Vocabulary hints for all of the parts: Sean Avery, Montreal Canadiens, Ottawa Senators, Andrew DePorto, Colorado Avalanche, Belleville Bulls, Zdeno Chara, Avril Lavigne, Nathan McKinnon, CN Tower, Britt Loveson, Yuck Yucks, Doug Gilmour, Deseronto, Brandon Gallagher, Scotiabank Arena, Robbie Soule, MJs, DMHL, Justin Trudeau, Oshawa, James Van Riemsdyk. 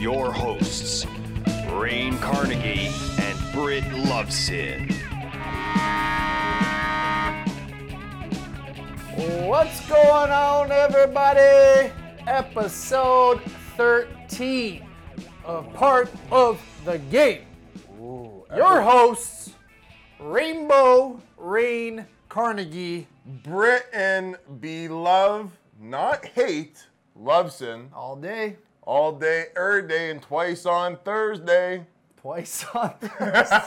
your hosts, Rain Carnegie and Britt Loveson. What's going on, everybody? Episode 13 of Part of the Game. Ooh, your hosts, Rainbow Rain Carnegie, Britt and Beloved, not hate, Loveson. All day. All day, every day, and twice on Thursday. Twice on Thursday.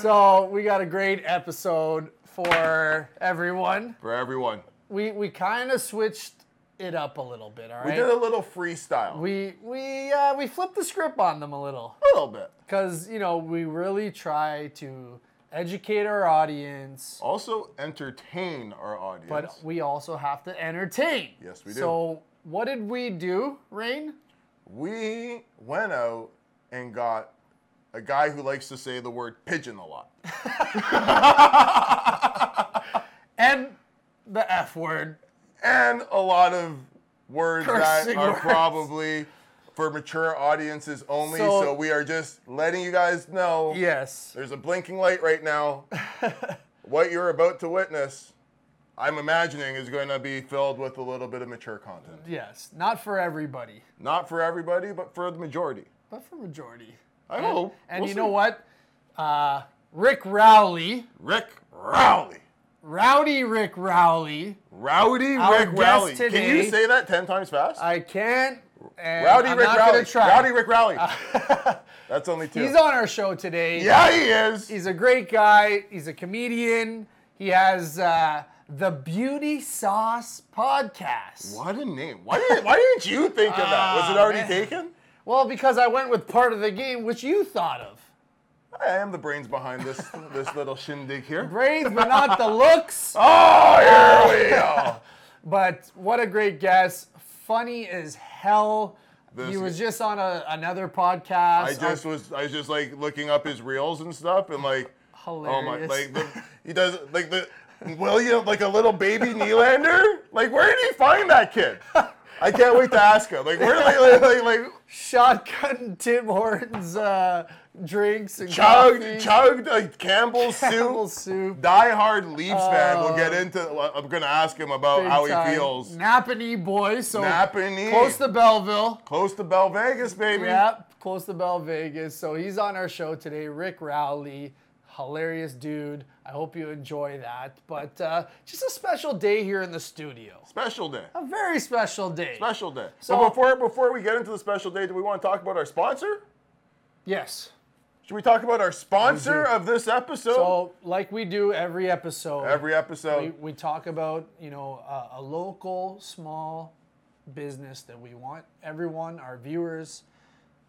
So we got a great episode for everyone. For everyone. We kind of switched it up a little bit, all right? We did a little freestyle. We flipped the script on them a little. A little bit. Because, you know, we really try to educate our audience. Also entertain our audience. But we also have to entertain. Yes, we do. So what did we do, Rain? We went out and got a guy who likes to say the word pigeon a lot. And the F word. And a lot of words cursing that are words. Probably for mature audiences only. So we are just letting you guys know. Yes. There's a blinking light right now. What you're about to witness, I'm imagining, is going to be filled with a little bit of mature content. Yes. Not for everybody. Not for everybody, but for the majority. But for majority. I hope. And we'll you see. Know what? Rick Rowley. Rick Rowley. Rowdy Rick Rowley. Rowdy Rick Rowley. Today, can you say that 10 times fast? I can't. Rowdy Rick Rowley. Rowdy Rick Rowley. That's only two. He's on our show today. Yeah, he is. He's a great guy. He's a comedian. He has the Beauty Sauce Podcast. What a name. Why didn't you think of that? Was it already taken? Well, because I went with Part of the Game, which you thought of. I am the brains behind this little shindig here. Brains, but not the looks. Oh, here we go. But what a great guest. Funny as hell. He was just on another podcast. I was just like looking up his reels and stuff, and like hilarious. Oh my, like he does like the William, like a little baby Nylander. Like, where did he find that kid? I can't wait to ask him. Like, where like shotgun Tim Hortons drinks and chugged like Campbell's soup. Die hard Leafs fan. We'll get into. I'm gonna ask him about how he feels. Napanee boy. So Napanee. Close to Belleville. Close to Bell Vegas, baby. Yep, close to Bell Vegas. So he's on our show today. Rick Rowley, hilarious dude. I hope you enjoy that. But just a special day here in the studio. Special day. A very special day. Special day. So before we get into the special day, do we want to talk about our sponsor? Yes. Should we talk about our sponsor of this episode? So, like we do every episode. Every episode. We talk about, you know, a local small business that we want everyone, our viewers,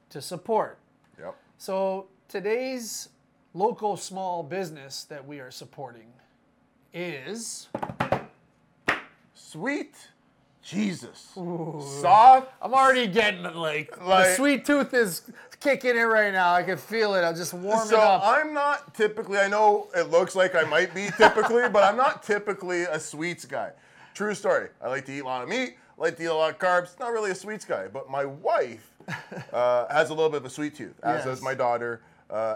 to support. Yep. So, today's local small business that we are supporting is Sweet Jesus. Ooh. Soft. I'm already getting it. Like the sweet tooth is kicking in right now. I can feel it. I'm just warming up. So I'm not typically, I know it looks like I might be typically, but I'm not typically a sweets guy. True story. I like to eat a lot of meat. I like to eat a lot of carbs. Not really a sweets guy, but my wife has a little bit of a sweet tooth, as does my daughter,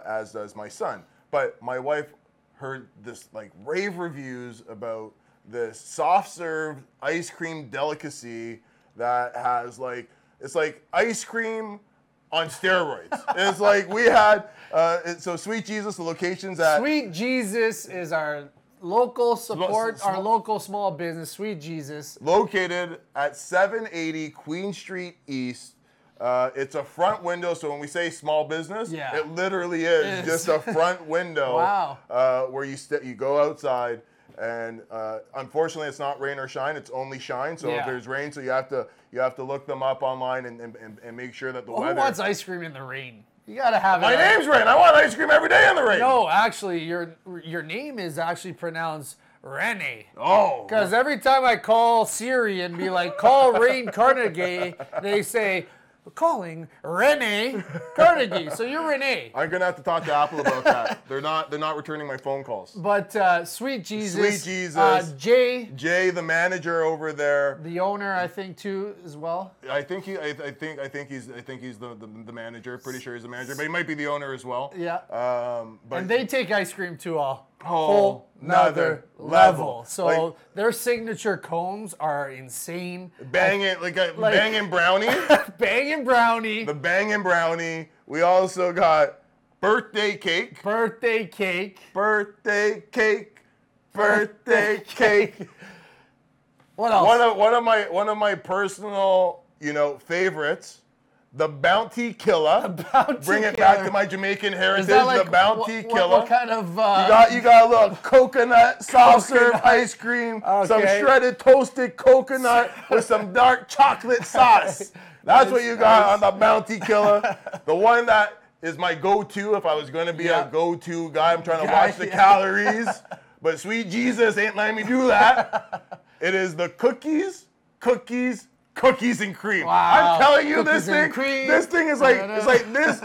as does my son. But my wife heard this like rave reviews about this soft serve ice cream delicacy that has like, it's like ice cream on steroids. It's like we had, so Sweet Jesus, the location's at. Sweet Jesus is our local support, our local small business, Sweet Jesus. Located at 780 Queen Street East. It's a front window, so when we say small business, it literally is just a front window. Wow. Where you go outside. And unfortunately, it's not rain or shine. It's only shine. So if there's rain, so you have to look them up online and make sure that the weather. Who wants ice cream in the rain? You gotta have it. My name's Rain. I want ice cream every day in the rain. No, actually, your name is actually pronounced Rene. Oh. Because every time I call Siri and be like, call Rain Carnegie, they say We're calling Renee Carnegie. So you're Renee. I'm gonna have to talk to Apple about that. They're not returning my phone calls. But Sweet Jesus. Jay, the manager over there. The owner, I think, too, as well. I think he's the manager. Pretty sure he's the manager, but he might be the owner as well. Yeah. But and they take ice cream to all. Whole another level. So like, their signature cones are insane. Bangin' brownie. Bangin' brownie. The bangin' brownie. We also got birthday cake. What else? One of my personal, favorites. The Bounty Killer. Bring it back to my Jamaican heritage. Like, the Bounty Killer. What kind of... You got a little coconut, soft-serve ice cream, some shredded toasted coconut with some dark chocolate sauce. That's what you got on the Bounty Killer. The one that is my go-to if I was going to be a go-to guy. I'm trying to watch the calories. But Sweet Jesus ain't letting me do that. It is the cookies and cream. Wow. I'm telling you, this thing is like it's like this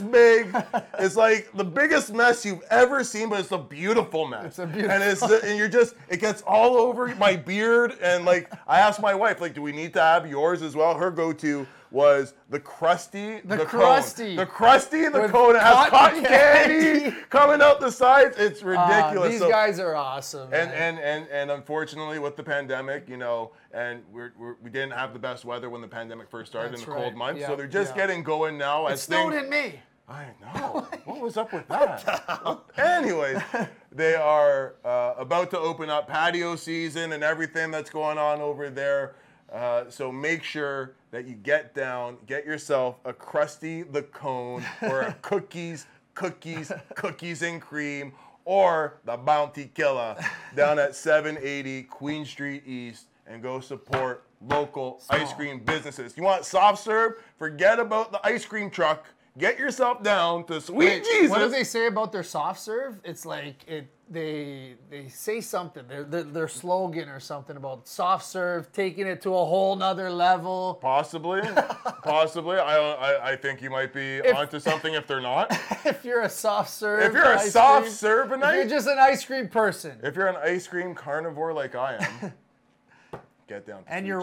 big. It's like the biggest mess you've ever seen, but it's a beautiful mess. It gets all over my beard, and like I asked my wife, like, do we need to have yours as well? Her go-to was the crusty, the cone. It has cotton candy coming out the sides. It's ridiculous. These guys are awesome. And unfortunately, with the pandemic, and we didn't have the best weather when the pandemic first started. That's in the cold months. Yeah. So they're just getting going now. It snowed in May. I know. What was up with that? Anyways, they are about to open up patio season and everything that's going on over there. So make sure that you get down, get yourself a Krusty the Cone or a cookies and cream or the Bounty Killer down at 780 Queen Street East and go support local ice cream businesses. You want soft serve? Forget about the ice cream truck. Get yourself down to Sweet Jesus. What do they say about their soft serve? It's like they say something, their slogan or something about soft serve, taking it to a whole nother level. Possibly. I think you might be onto something if they're not. If you're a soft serve. If you're a soft serve and you're just an ice cream person. If you're an ice cream carnivore like I am, get down to Sweet Jesus.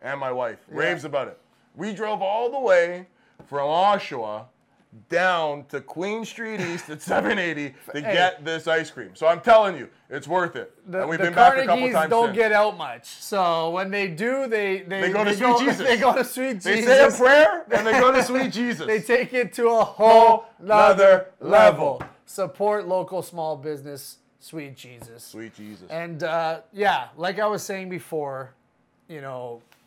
And my wife. Yeah. Raves about it. We drove all the way from Oshawa down to Queen Street East at 780 to get this ice cream. So I'm telling you, it's worth it. And we've been back a couple times. The Carnegies don't get out much. So when they do, they go to Sweet Jesus. They say a prayer and they go to Sweet Jesus. They take it to a whole nother level. Support local small business, Sweet Jesus. Sweet Jesus. And like I was saying before,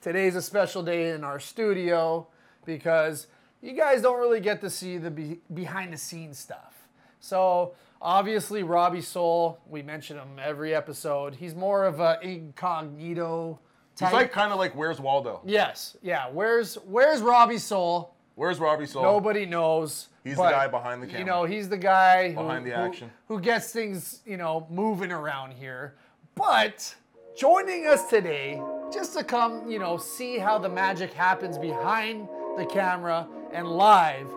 today's a special day in our studio because you guys don't really get to see the behind-the-scenes stuff. So, obviously, Robbie Soule, we mention him every episode. He's more of an incognito type. He's like kind of like, where's Waldo? Yes. Yeah. Where's Robbie Soule? Where's Robbie Soule? Nobody knows. He's the guy behind the camera. He's the guy behind the action. Who gets things, moving around here. But joining us today just to come, see how the magic happens behind the camera and live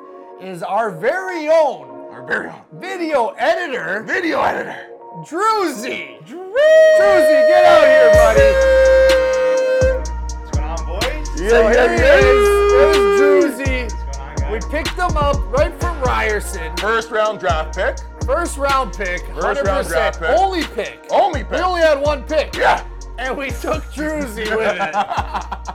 is our very own video editor, Druzy. Druzy, get out here, buddy. What's going on, boys? Yeah, so here he is. There's Druzy. What's going on, guys? We picked him up right from Ryerson. First round draft pick. 100%. Only pick. We only had one pick. Yeah. And we took Druzy with it.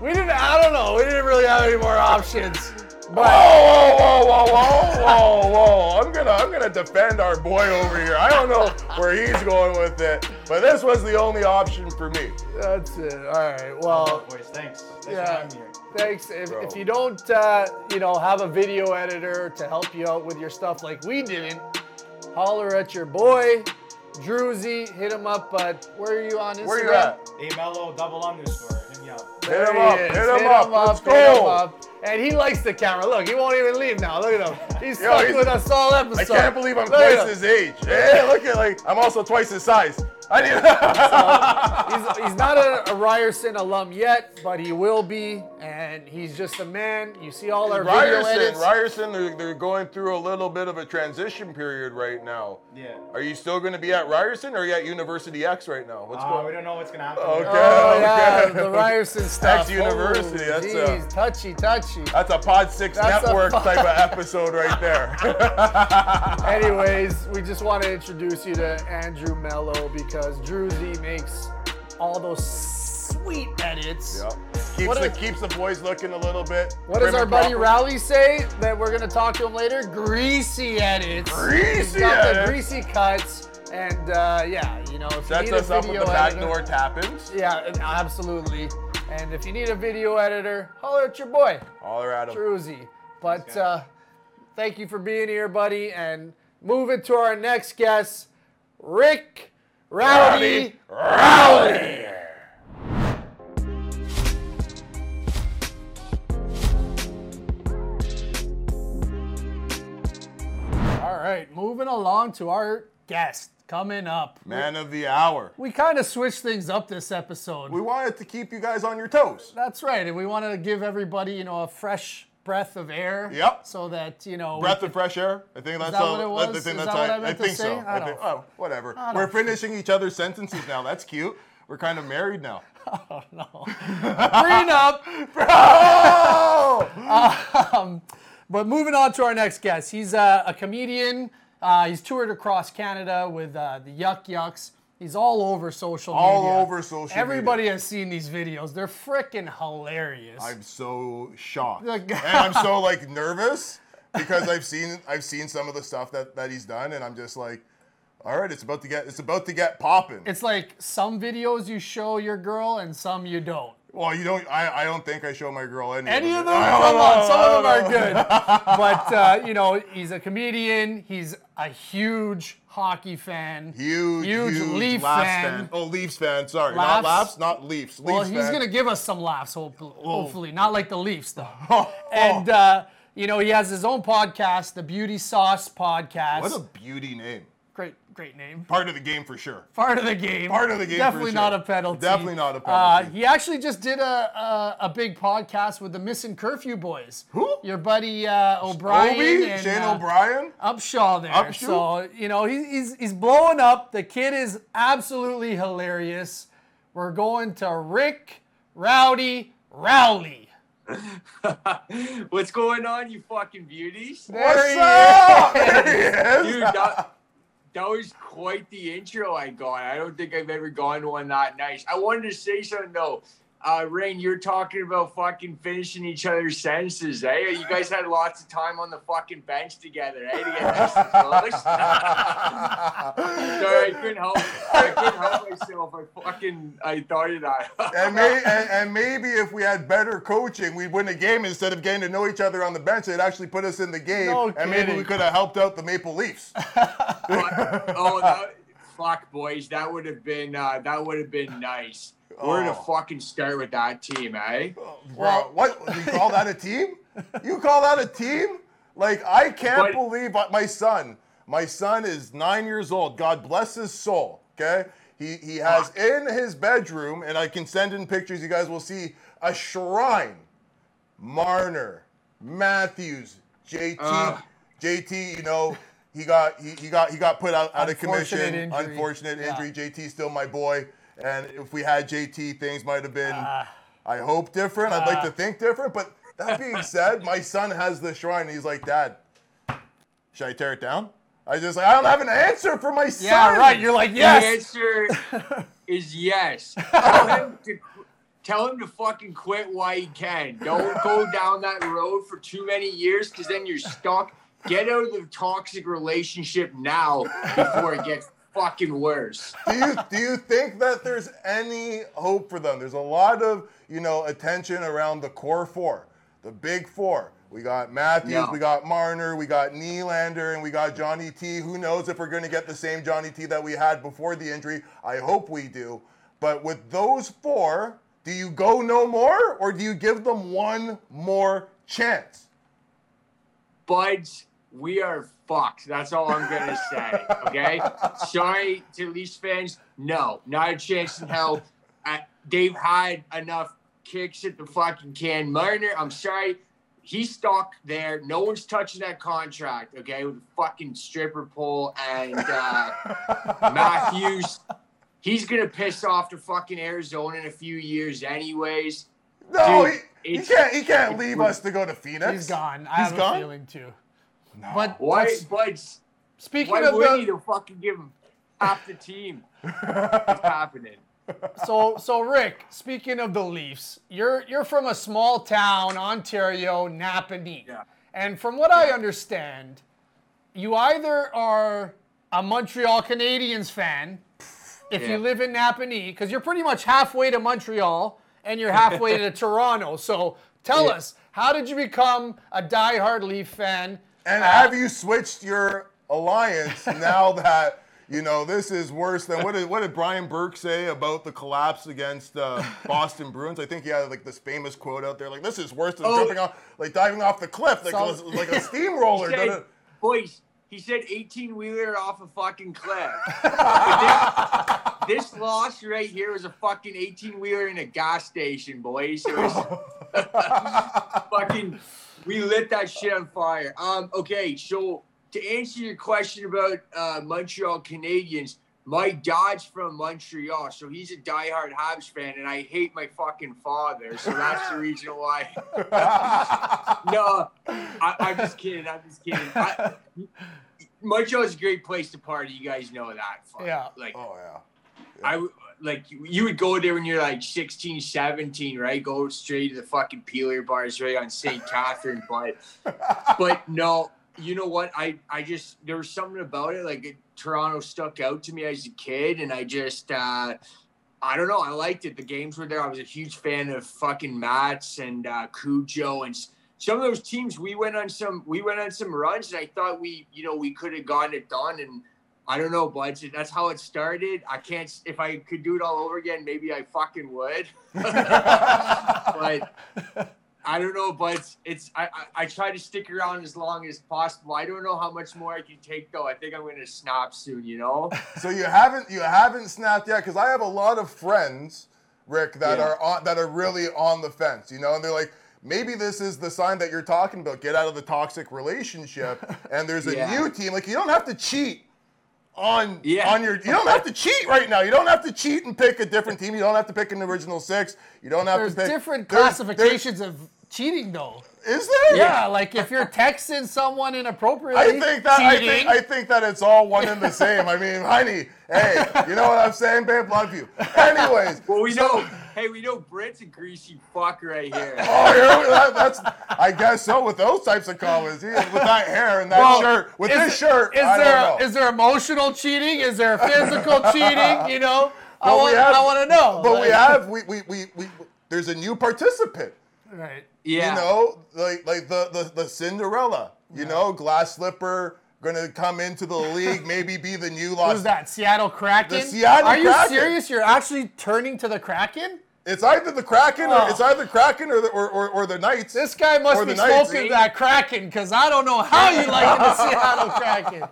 We didn't really have any more options. But whoa. I'm gonna defend our boy over here. I don't know where he's going with it, but this was the only option for me. That's it. All right. Well, boys, thanks. Yeah. Thanks. If you don't, have a video editor to help you out with your stuff like we didn't, holler at your boy. Druzy, hit him up, but where are you on Instagram? Where you at? A Mello double underscore. Hit me up. Hit him up. Let's go. And he likes the camera. Look, he won't even leave now. Look at him. He's stuck with us all episode. I can't believe I'm twice his age. Hey, look at I'm also twice his size. He's not a Ryerson alum yet, but he will be, and he's just a man. You see all our video edits. Ryerson, they're going through a little bit of a transition period right now. Yeah. Are you still going to be at Ryerson, or are you at University X right now? What's going on? We don't know what's going to happen. Okay. Oh, yeah, the Ryerson stuff. X University. Oh, geez, that's touchy. That's a Pod 6 Network type of episode right there. Anyways, we just want to introduce you to Andrew Mello, because Druzy makes all those sweet edits. Yep. Keeps the boys looking a little bit. What does our buddy Rowley say that we're gonna talk to him later? Greasy edits. He's got the greasy cuts, and if you need a video editor, sets us up when the back door happens. Yeah, absolutely. And if you need a video editor, holler at your boy. Holler at him, Druzy. But thank you for being here, buddy. And moving to our next guest, Rick Rowley. All right, moving along to our guest coming up. Man of the hour. We kind of switched things up this episode. We wanted to keep you guys on your toes. That's right, and we wanted to give everybody, a fresh breath of air. Yep. So that, breath of fresh air. I think that's all. Is that what it was? Is that what I meant to say? I think so. Oh, whatever. We're finishing each other's sentences now. That's cute. We're kind of married now. Oh, no. Prenup. Bro! But moving on to our next guest. He's a comedian. He's toured across Canada with the Yuck Yucks. He's all over social media. All over social media. Everybody has seen these videos. They're freaking hilarious. I'm so shocked. And I'm so nervous because I've seen some of the stuff that he's done, and I'm just like, all right, it's about to get popping. It's like some videos you show your girl and some you don't. Well, you don't. I don't think I show my girl any of them. Come on, some of them are good. But he's a comedian. He's a huge hockey fan. Huge Leafs fan. Oh, Leafs fan. Sorry, laughs. Not laughs, not Leafs. Well, he's gonna give us some laughs. Hopefully, not like the Leafs though. And he has his own podcast, the Beauty Sauce Podcast. What a beauty name. Great name. Part of the game for sure. Definitely for sure. Not a penalty. Definitely not a penalty. He actually just did a big podcast with the Missing Curfew boys. Who? Your buddy O'Brien. Shane O'Brien. Upshaw there. So, he's blowing up. The kid is absolutely hilarious. We're going to Rick Rowley. What's going on, you fucking beauties? There he is. Dude, that was quite the intro I got. I don't think I've ever gotten one that nice. I wanted to say something, though. Rain, you're talking about fucking finishing each other's sentences, eh? You guys had lots of time on the fucking bench together, eh? To get nice and close. Sorry, I couldn't help myself. I thought of that. and maybe if we had better coaching, we'd win a game instead of getting to know each other on the bench. It actually put us in the game, and maybe we could have helped out the Maple Leafs. Fuck, boys, that would have been nice. We're gonna fucking start with that team, eh? Bro, what? You call that a team? You call that a team? I can't believe my son is 9 years old. God bless his soul. Okay, he has in his bedroom, and I can send in pictures. You guys will see a shrine. Marner, Matthews, JT. He got put out of commission. Unfortunate injury. JT still my boy. And if we had JT, things might have been, I hope, different. I'd like to think different. But that being said, my son has the shrine. He's like, Dad, should I tear it down? I just I don't have an answer for my son. Yeah, right. You're like, yes. The answer is yes. Tell him to fucking quit while he can. Don't go down that road for too many years because then you're stuck. Get out of the toxic relationship now before it gets fucking worse. Do you think that there's any hope for them? There's a lot of attention around the core four, the big four. We got Matthews, we got Marner, we got Nylander, and we got Johnny T. Who knows if we're going to get the same Johnny T that we had before the injury? I hope we do. But with those four, do you go no more, or do you give them one more chance. Buds, we are fucked. That's all I'm going to say, okay? Sorry to Leafs fans. No, not a chance in hell. They've had enough kicks at the fucking can. Marner, I'm sorry. He's stuck there. No one's touching that contract, okay, with a fucking stripper pole. And Matthews, he's going to piss off to fucking Arizona in a few years anyways. No, dude, he can't leave us to go to Phoenix. He's gone. I have a feeling, too. No. But why would he to fucking give him half the team? It's happening. So Rick, speaking of the Leafs, you're from a small town, Ontario, Napanee. Yeah. And from what I understand, you either are a Montreal Canadiens fan if you live in Napanee, because you're pretty much halfway to Montreal and you're halfway to Toronto. So tell us, how did you become a diehard Leaf fan? And have you switched your alliance now that you know, this is worse than what did Brian Burke say about the collapse against Boston Bruins? I think he had like this famous quote out there, like, "This is worse than diving off the cliff, like a steamroller." He said, boys, he said 18-wheeler off a fucking cliff. This loss right here was a fucking 18-wheeler in a gas station, boys. It was fucking, we lit that shit on fire. Okay, so. To answer your question about Montreal Canadiens, my dad's from Montreal, so he's a diehard Habs fan, and I hate my fucking father, so that's the reason why. No, I'm just kidding. Montreal is a great place to party. You guys know that. Fuck. Yeah. Like, oh, yeah. Yeah. You would go there when you're like 16, 17, right? Go straight to the fucking Peeler bars right on St. Catherine, but no. You know what? I just, there was something about it. Like, Toronto stuck out to me as a kid, and I just, I don't know. I liked it. The games were there. I was a huge fan of fucking Mats and Cujo, and some of those teams. We went on some runs, and I thought we could have gotten it done. And I don't know, but that's how it started. I can't. If I could do it all over again, maybe I fucking would. But. I don't know, but I try to stick around as long as possible. I don't know how much more I can take, though. I think I'm going to snap soon, you know? So you haven't snapped yet, because I have a lot of friends, Rick, that are really on the fence, you know? And they're like, maybe this is the sign that you're talking about. Get out of the toxic relationship, and there's a new team. Like, you don't have to cheat. You don't have to cheat right now. You don't have to cheat and pick a different team. You don't have to pick an original six. You don't have to pick. There's different classifications of cheating, though. Is there? Yeah, like if you're texting someone inappropriately. I think that it's all one and the same. I mean, honey, hey, you know what I'm saying, babe? Love you. Anyways. Well, we know Britt's a greasy fuck right here. Oh, yeah, that's. I guess so. With those types of comments, with that hair and that shirt, with this shirt, is there emotional cheating? Is there physical cheating? You know, I want to know. But we there's a new participant. Right. Yeah. You know, like the Cinderella. You know, glass slipper, gonna come into the league, maybe be the new loss. Who's that? Seattle Kraken. Are you serious? You're actually turning to the Kraken? It's either the Kraken or the Knights. This guy must be smoking that Kraken, because I don't know how you like the Seattle Kraken.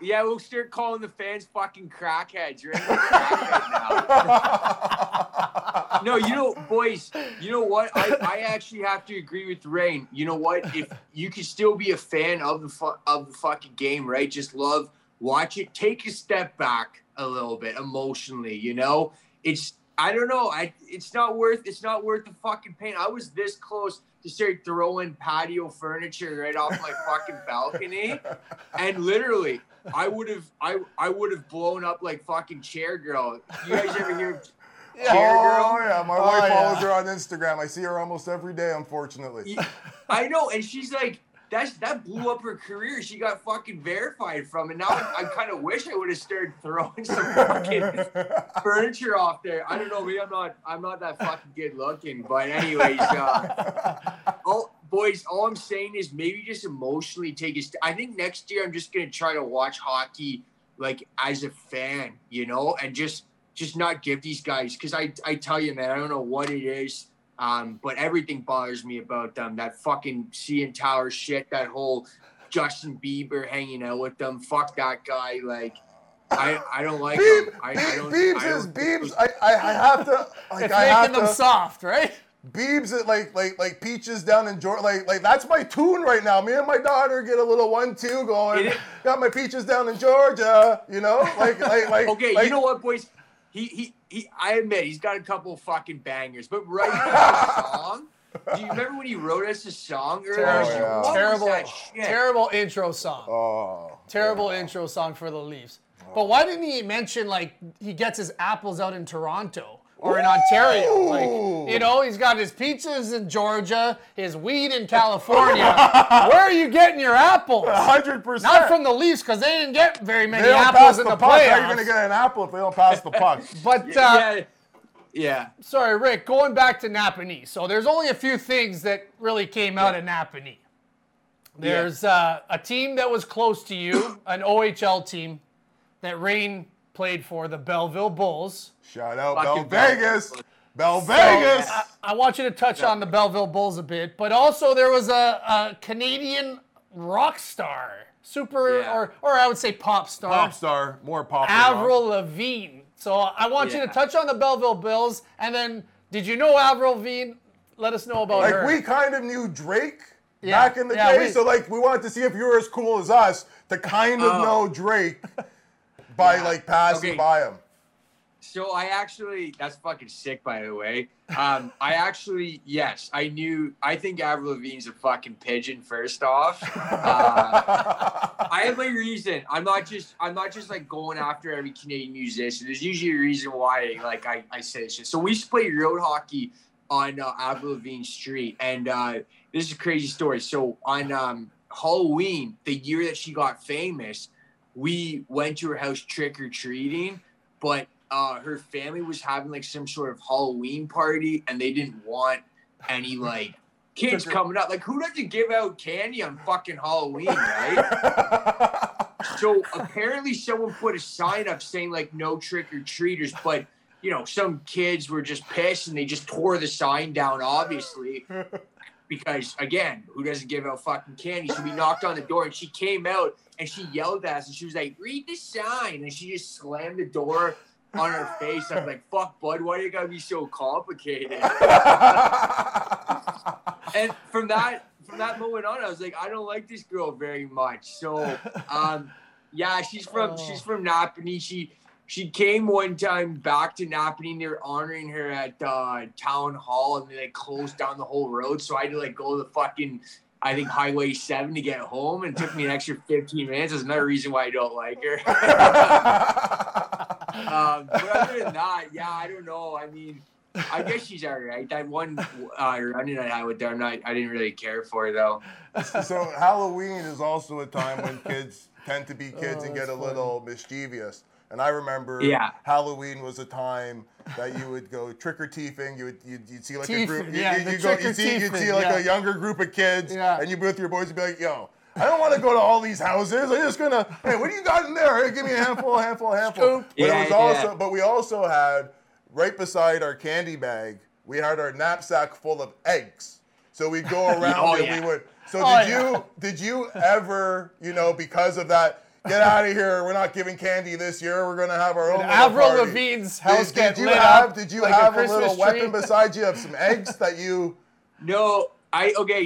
Yeah, we'll start calling the fans fucking crackheads. You're in the crackhead now. No, you know, boys, you know what? I actually have to agree with Rain. You know what? If you can still be a fan of the fucking game, right? Just love, watch it. Take a step back a little bit emotionally, you know? It's not worth the fucking pain. I was this close to start throwing patio furniture right off my fucking balcony, and literally I would have blown up like fucking Chair Girl. You guys ever hear of Chair Girl? Oh yeah, my wife follows her on Instagram. I see her almost every day, unfortunately. I know, and she's like, that blew up her career. She got fucking verified from it. Now I kind of wish I would have started throwing some fucking furniture off there. I don't know. Maybe I'm not that fucking good looking. But anyways, all I'm saying is maybe just emotionally take a step. I think next year I'm just going to try to watch hockey like as a fan, you know, and just not give these guys. Because I tell you, man, I don't know what it is. But everything bothers me about them. That fucking CN Tower shit, that whole Justin Bieber hanging out with them. Fuck that guy. Like, I don't like him. Beebs. I have to. Like, it's making them soft, right? Beebs at like Peaches down in Georgia. Like that's my tune right now. Me and my daughter get a little 1-2 going. Got my Peaches down in Georgia. You know, like. Okay, like, you know what, boys? He. I admit he's got a couple of fucking bangers, but right now song. Do you remember when he wrote us a song earlier? Yeah. Terrible intro song. Oh, terrible intro song for the Leafs. Oh. But why didn't he mention like he gets his apples out in Toronto or in Ontario? Like, you know, he's got his peaches in Georgia, his weed in California. Where are you getting your apples? 100%. Not from the Leafs because they didn't get very many apples in the playoffs. How are you going to get an apple if they don't pass the puck? But yeah. Sorry, Rick, going back to Napanee. So there's only a few things that really came out of Napanee. There's a team that was close to you, an OHL team that Rain played for, the Belleville Bulls. Shout out Bell Vegas. I want you to touch on the Belleville Bulls a bit, but also there was a Canadian rock star, or I would say pop star, more popular. Avril Lavigne. So I want you to touch on the Belleville Bills, and then did you know Avril Lavigne? Let us know about her. Like, we kind of knew Drake back in the day, so like we wanted to see if you were as cool as us to kind of know Drake by like passing by him. So I actually, that's fucking sick, by the way. I think Avril Lavigne's a fucking pigeon, first off. I have my reason. I'm not just like going after every Canadian musician. There's usually a reason why, like, I say this shit. So we used to play road hockey on Avril Lavigne Street. And this is a crazy story. So on Halloween, the year that she got famous, we went to her house trick-or-treating, but her family was having like some sort of Halloween party, and they didn't want any like kids coming up. Like, who doesn't give out candy on fucking Halloween, right? So apparently someone put a sign up saying like no trick-or-treaters, but you know, some kids were just pissed and they just tore the sign down, obviously, because again, who doesn't give out fucking candy? So we knocked on the door and she came out and she yelled at us and she was like, read the sign, and she just slammed the door on her face. I was like, fuck, bud, why do you gotta be so complicated? And from that moment on, I was like, I don't like this girl very much. So she's from Napanee. She came one time back to Napanee, and they were honoring her at Town Hall, and they like closed down the whole road, so I had to like go to the fucking, I think, Highway 7 to get home, and it took me an extra 15 minutes. That's another reason why I don't like her. But other than that, I don't know. I mean, I guess she's all right. That one running I had with her, I didn't really care for her, though. So Halloween is also a time when kids tend to be kids and get a little mischievous. And I remember Halloween was a time that you would go trick-or-teething. You'd see like a group. You'd see like a younger group of kids, and you'd be with your boys and be like, yo, I don't want to go to all these houses. I'm just gonna. Hey, what do you got in there? Hey, give me a handful. But we also had, right beside our candy bag, we had our knapsack full of eggs. So we'd go around and we would. So did you ever, you know, because of that, get out of here? We're not giving candy this year. We're gonna have our own. Avril Lavigne's house get lit up. Did you have a little weapon beside you of some eggs that you? No,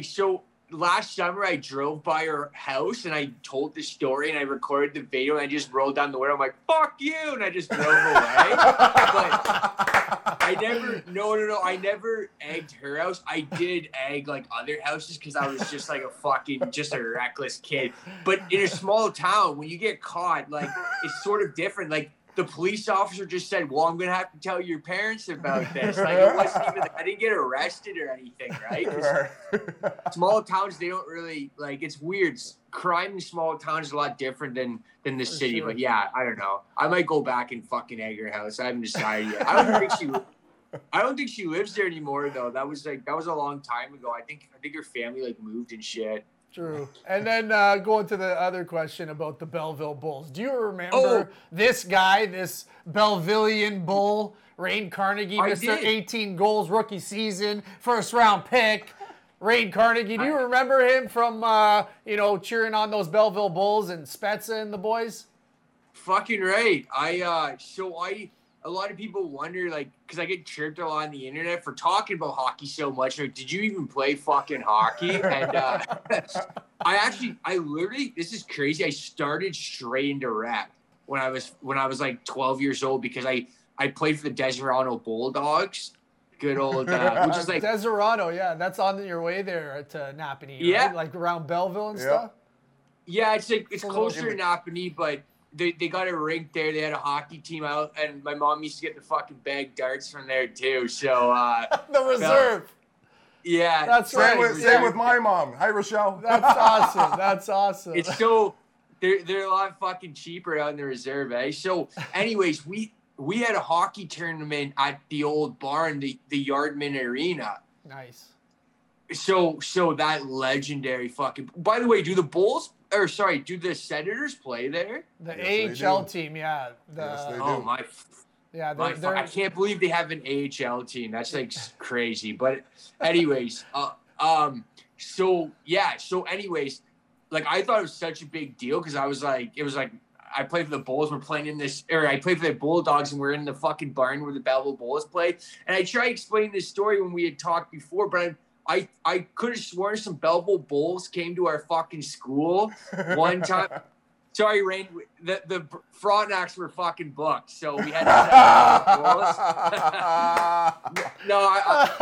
So. Last summer, I drove by her house and I told the story and I recorded the video and I just rolled down the window. I'm like, fuck you. And I just drove away. But I never, I never egged her house. I did egg like other houses because I was just like a reckless kid. But in a small town, when you get caught, like, it's sort of different. Like, the police officer just said, well, I'm going to have to tell your parents about this. Like, it wasn't even, I didn't get arrested or anything, right? Small towns, they don't really, like, it's weird. Crime in small towns is a lot different than the city. Sure. But, I don't know. I might go back and fucking egg her house. I haven't decided yet. I don't think she lives there anymore, though. That was a long time ago. I think her family, like, moved and shit. True. And then going to the other question about the Belleville Bulls. Do you remember this guy, this Bellevillian Bull, Rain Carnegie, Mr. 18 goals, rookie season, first round pick? Rain Carnegie, do you remember him from, cheering on those Belleville Bulls and Spezza and the boys? Fucking right. A lot of people wonder, because I get chirped a lot on the internet for talking about hockey so much. Like, did you even play fucking hockey? And I literally, this is crazy. I started straight into rap when I was like 12 years old because I played for the Deseronto Bulldogs. Good old, which is like Deseronto, yeah. That's on your way there to Napanee, yeah, right? Like around Belleville and stuff. Yeah, it's closer to Napanee, but they got a rink there. They had a hockey team out, and my mom used to get the fucking bag darts from there too. So the reserve. Yeah, that's right. Same with my mom. Hi, Rochelle. That's awesome. It's so they're a lot fucking cheaper out in the reserve, eh? So, anyways, we had a hockey tournament at the old barn, the Yardman Arena. Nice. So that legendary fucking... By the way, do the Senators play there? The AHL team, yeah. Yes, they do. Oh, my... Yeah, they're... I can't believe they have an AHL team. That's, crazy. But anyways, I thought it was such a big deal because I was like... It was like... I played for the Bulls. We're playing in this, or I played for the Bulldogs, and we're in the fucking barn where the Belleville Bulls play. And I tried explaining this story when we had talked before, but I could have sworn some Belleville Bulls came to our fucking school one time. Sorry, Rain. The Frontenacs were fucking booked, so we had to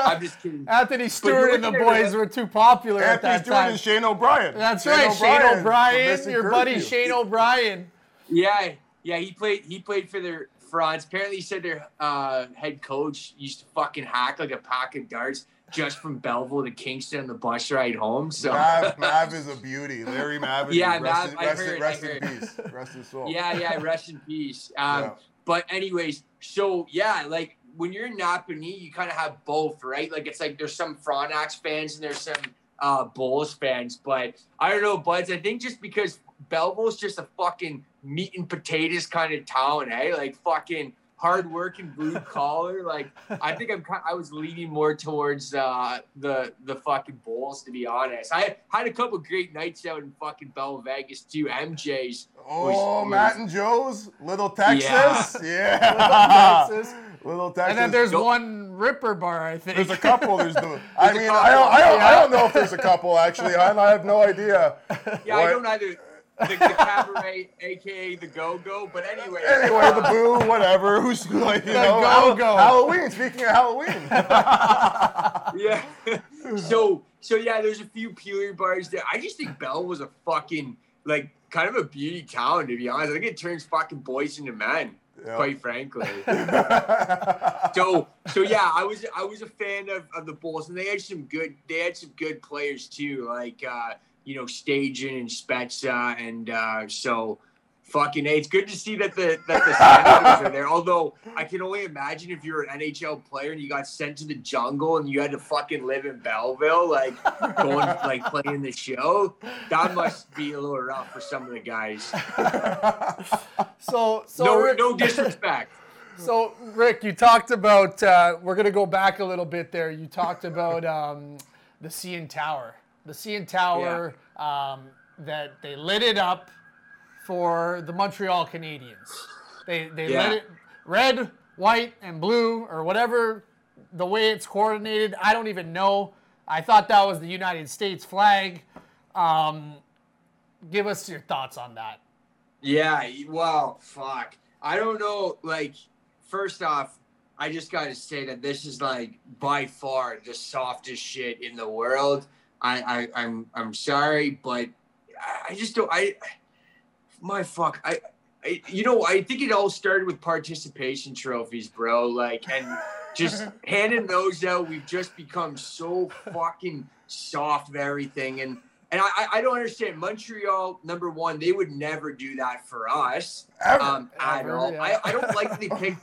I'm just kidding. Anthony Stewart and the boys were too popular at that time. Anthony Stewart and Shane O'Brien. That's right, Shane O'Brien, your buddy Shane O'Brien. Yeah, he played for their Fronts. Apparently he said their head coach used to fucking hack like a pack of darts just from Belleville to Kingston on the bus ride home. So Mav is a beauty. Larry Mav is rest in peace. Rest in soul. Yeah, rest in peace. But anyways, so yeah, like when you're in Napanee, you kind of have both, right? Like it's like there's some Frontenacs fans and there's some Bulls fans, but I don't know, buds. I think just because Belleville's just a fucking meat and potatoes kind of town, eh? Like fucking hard working blue collar. Like I think I was leaning more towards the fucking Bulls, to be honest. I had a couple great nights out in fucking Bell Vegas too. MJ's. Oh, Matt and Joe's, Little Texas, yeah. Little Texas. And then there's one Ripper bar, I think. There's a couple. I don't know if there's a couple actually. I have no idea. Yeah, I don't either. The cabaret, a.k.a. the go-go, but anyway, the boo, whatever, who's like, go-go. Halloween, speaking of Halloween. Yeah. So yeah, there's a few Peeler bars there. I just think Bell was a fucking, kind of a beauty town, to be honest. I think it turns fucking boys into men, quite frankly. So yeah, I was a fan of the Bulls, and they had some good players, too, like... Staging and Spezza, and so fucking A. It's good to see that the Senators are there. Although I can only imagine if you're an NHL player and you got sent to the jungle and you had to fucking live in Belleville, playing the show, that must be a little rough for some of the guys. So no disrespect. So Rick, you talked about. We're gonna go back a little bit there. You talked about the CN Tower. The CN Tower that they lit it up for the Montreal Canadiens. They lit it red, white, and blue, or whatever the way it's coordinated. I don't even know. I thought that was the United States flag. Give us your thoughts on that. Yeah. Well, fuck. I don't know. First off, I just got to say that this is by far the softest shit in the world. I'm sorry, but I just don't. I think it all started with participation trophies, bro. And just handing those out, we've just become so fucking soft of everything. And I don't understand. Montreal, number one, they would never do that for us at all. Yeah. I don't like that they picked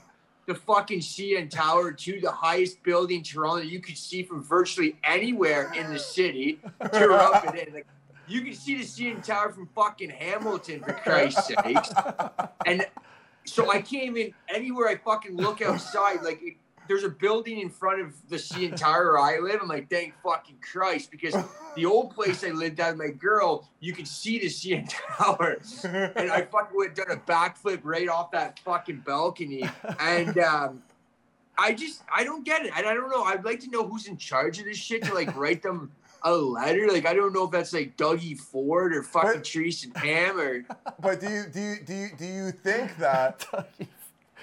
the fucking CN Tower, to the highest building in Toronto you could see from virtually anywhere in the city. Tear up and in. You can see the CN Tower from fucking Hamilton, for Christ's sake. And so I can't even, anywhere I fucking look outside, like, it, there's a building in front of the CN Tower where I live. I'm like, thank fucking Christ, because the old place I lived at with my girl, you could see the CN Tower. And I fucking would have done a backflip right off that fucking balcony. And I don't get it. I don't know. I'd like to know who's in charge of this shit to, like, write them a letter. Like, I don't know if that's like Dougie Ford or fucking Theresa Tam or. But do you think that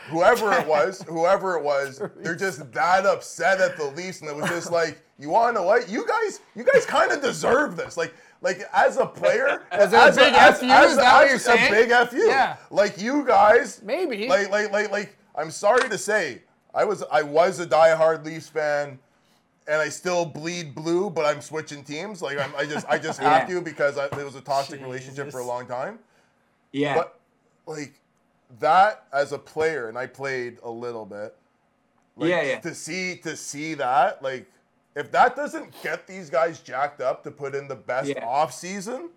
whoever it was, they're just that upset at the Leafs, and it was just like, you want to know what? You guys kind of deserve this. Like as a player, as a big FU. Yeah. Like, you guys, maybe. Like I'm sorry to say, I was a diehard Leafs fan, and I still bleed blue, but I'm switching teams. Like, I just have to, because it was a toxic relationship for a long time. Yeah. But, like, that as a player, and I played a little bit. Like, yeah. To see that, like, if that doesn't get these guys jacked up to put in the best off season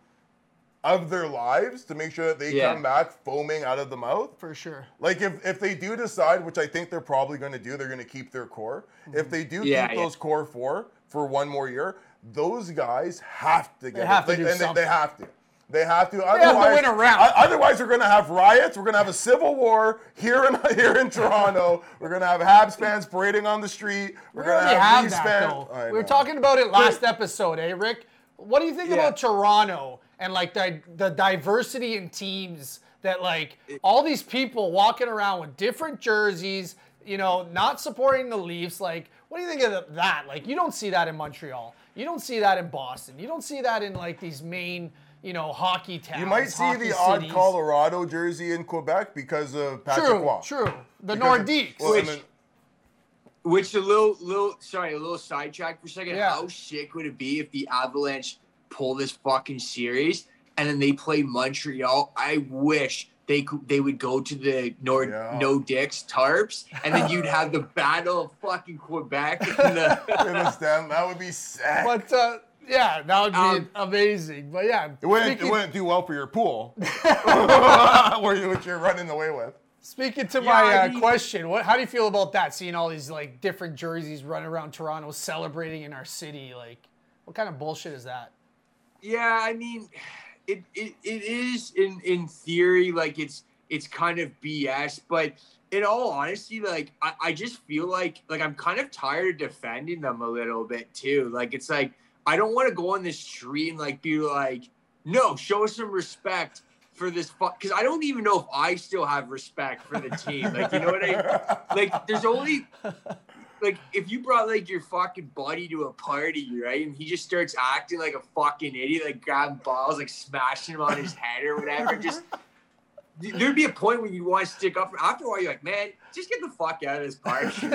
of their lives to make sure that they come back foaming out of the mouth. For sure. Like, if they do decide, which I think they're probably going to do, they're going to keep their core. Mm-hmm. If they do keep those core four for one more year, those guys have to get they have to do something. They have to. Otherwise, win a round. Otherwise, we're going to have riots. We're going to have a civil war here in Toronto. We're going to have Habs fans parading on the street. We're going to have Leafs fans. We were talking about it last episode, eh, Rick? What do you think about Toronto and, like, the diversity in teams, that, like, all these people walking around with different jerseys, you know, not supporting the Leafs? Like, what do you think of that? Like, you don't see that in Montreal. You don't see that in Boston. You don't see that in, like, these main, you know, hockey towns. You might see the odd Colorado jersey in Quebec because of Patrick Waugh. True. The Nordiques. Which a little sidetrack for a second. Yeah. How sick would it be if the Avalanche pull this fucking series and then they play Montreal? I wish they would go to the No Dicks Tarps, and then you'd have the Battle of fucking Quebec. That would be sick. But, that would be amazing. But yeah, it wouldn't do well for your pool, which you're running away with. Speaking to my question, how do you feel about that? Seeing all these, like, different jerseys running around Toronto, celebrating in our city, like, what kind of bullshit is that? Yeah, I mean, it is in theory, like, it's kind of BS, but in all honesty, like, I just feel like I'm kind of tired of defending them a little bit too. Like, it's like, I don't want to go on this street and, like, be like, no, show some respect for this fuck, because I don't even know if I still have respect for the team. Like, you know what I mean? Like, there's only, like, if you brought, like, your fucking buddy to a party, right, and he just starts acting like a fucking idiot, like grabbing balls, like smashing him on his head or whatever, just, there'd be a point where you want to stick up. After a while, you're like, man, just get the fuck out of this party.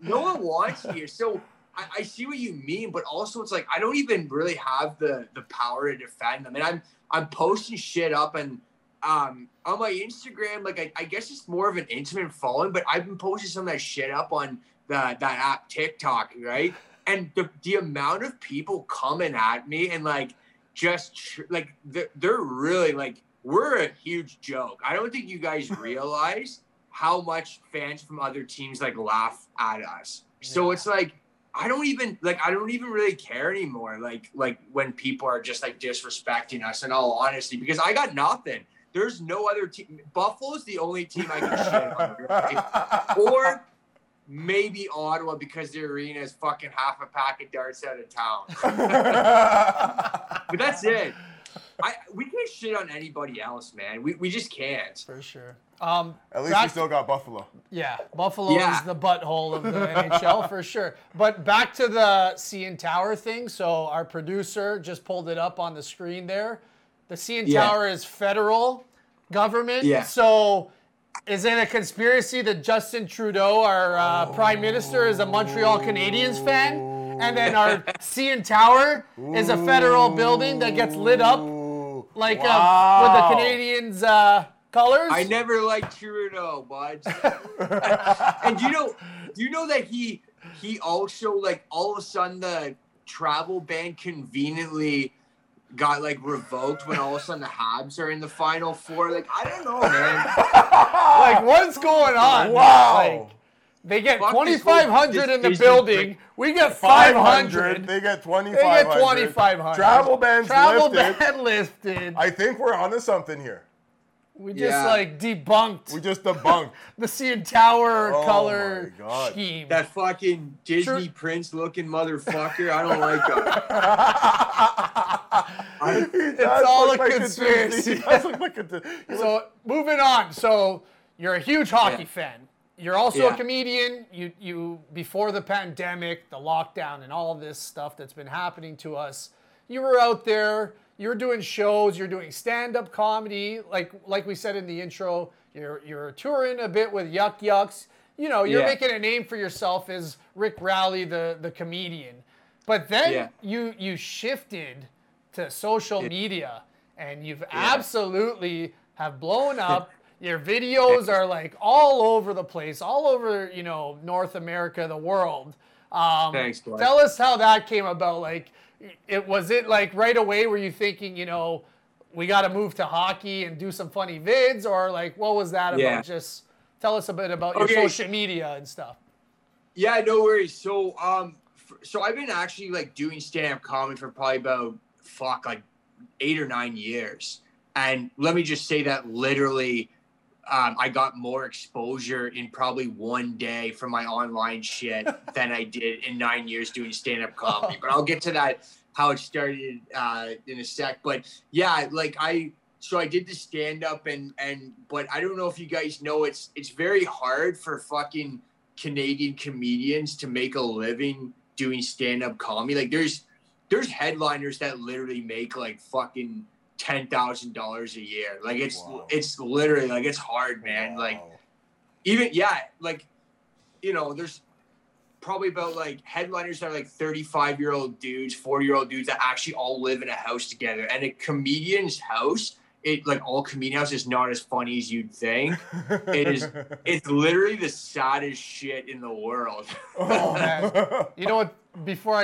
No one wants you. So I see what you mean, but also it's like, I don't even really have the power to defend them. And I'm posting shit up, and on my Instagram, like, I guess it's more of an intimate following, but I've been posting some of that shit up on that app TikTok, right? And the amount of people coming at me and, like, just like, they're really like, we're a huge joke. I don't think you guys realize how much fans from other teams, like, laugh at us. So it's like, I don't even really care anymore. Like when people are just, like, disrespecting us, in all honesty, because I got nothing. There's no other team. Buffalo's the only team I can shit on, right? Or maybe Ottawa, because their arena is fucking half a pack of darts out of town. But that's it. We can't shit on anybody else, man. We just can't. For sure. At least we still got Buffalo. Yeah, Buffalo is the butthole of the NHL for sure. But back to the CN Tower thing. So our producer just pulled it up on the screen there. The CN Tower is federal government. Yeah. So is it a conspiracy that Justin Trudeau, our prime minister, is a Montreal Canadiens fan? And then our CN Tower is a federal building that gets lit up like with the Canadiens' colors. I never liked Trudeau, bud. And you know that he also, like, all of a sudden the travel ban conveniently got like revoked when all of a sudden the Habs are in the Final Four. Like, I don't know, man. Like, what's going on? Wow. Like, they get 2,500 in the building. We get 500. They get 2,500. They get 2,500. Travel ban lifted. I think we're onto something here. We just like debunked. We just debunked the CN Tower color scheme. That fucking Disney prince looking motherfucker. I don't like him. It's all a conspiracy. So moving on. So you're a huge hockey fan. You're also a comedian. You before the pandemic, the lockdown, and all of this stuff that's been happening to us, you were out there. You're doing shows. You're doing stand-up comedy. Like we said in the intro, you're touring a bit with Yuck Yucks. You know, you're making a name for yourself as Rick Rowley, the comedian. But then you shifted to social media, and you've absolutely have blown up. Your videos are like all over the place, all over, you know, North America, the world. Thanks, Dwight. Tell us how that came about. Like, was it like right away were you thinking, you know, we got to move to hockey and do some funny vids, or like what was that about? Yeah. Just tell us a bit about your social media and stuff. Yeah, no worries. So, so I've been actually like doing stand-up comedy for probably about 8 or 9 years, and let me just say that literally. I got more exposure in probably one day from my online shit than I did in 9 years doing stand-up comedy. But I'll get to that, how it started in a sec. But yeah, like I did the stand-up but I don't know if you guys know, it's very hard for fucking Canadian comedians to make a living doing stand-up comedy. Like there's headliners that literally make like fucking $10,000 a year. Like it's literally like, it's hard, man. Wow. Like even, like, you know, there's probably about like headliners that are like 35-year-old dudes, 40-year-old dudes that actually all live in a house together. And a comedian's house, all comedian house is not as funny as you'd think. It's literally the saddest shit in the world. Oh, man. You know what, before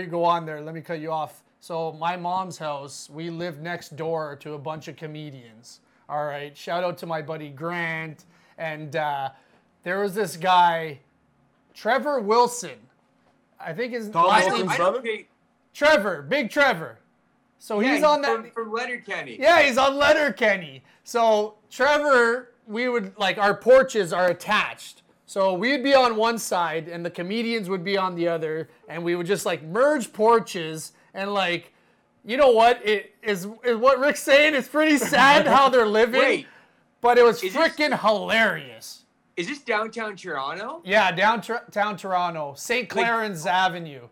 you go on there, let me cut you off. So my mom's house, we live next door to a bunch of comedians. All right, shout out to my buddy Grant. And there was this guy, Trevor Wilson. I think his brother? Trevor, Big Trevor. So he's on that. From Letterkenny. Yeah, he's on Letterkenny. So Trevor, we would, like, our porches are attached. So we'd be on one side and the comedians would be on the other. And we would just, like, merge porches. And like, you know what? It is what Rick's saying. It's pretty sad how they're living. Wait, but it was freaking hilarious. Is this downtown Toronto? Yeah, downtown Toronto, St. Clarence Avenue.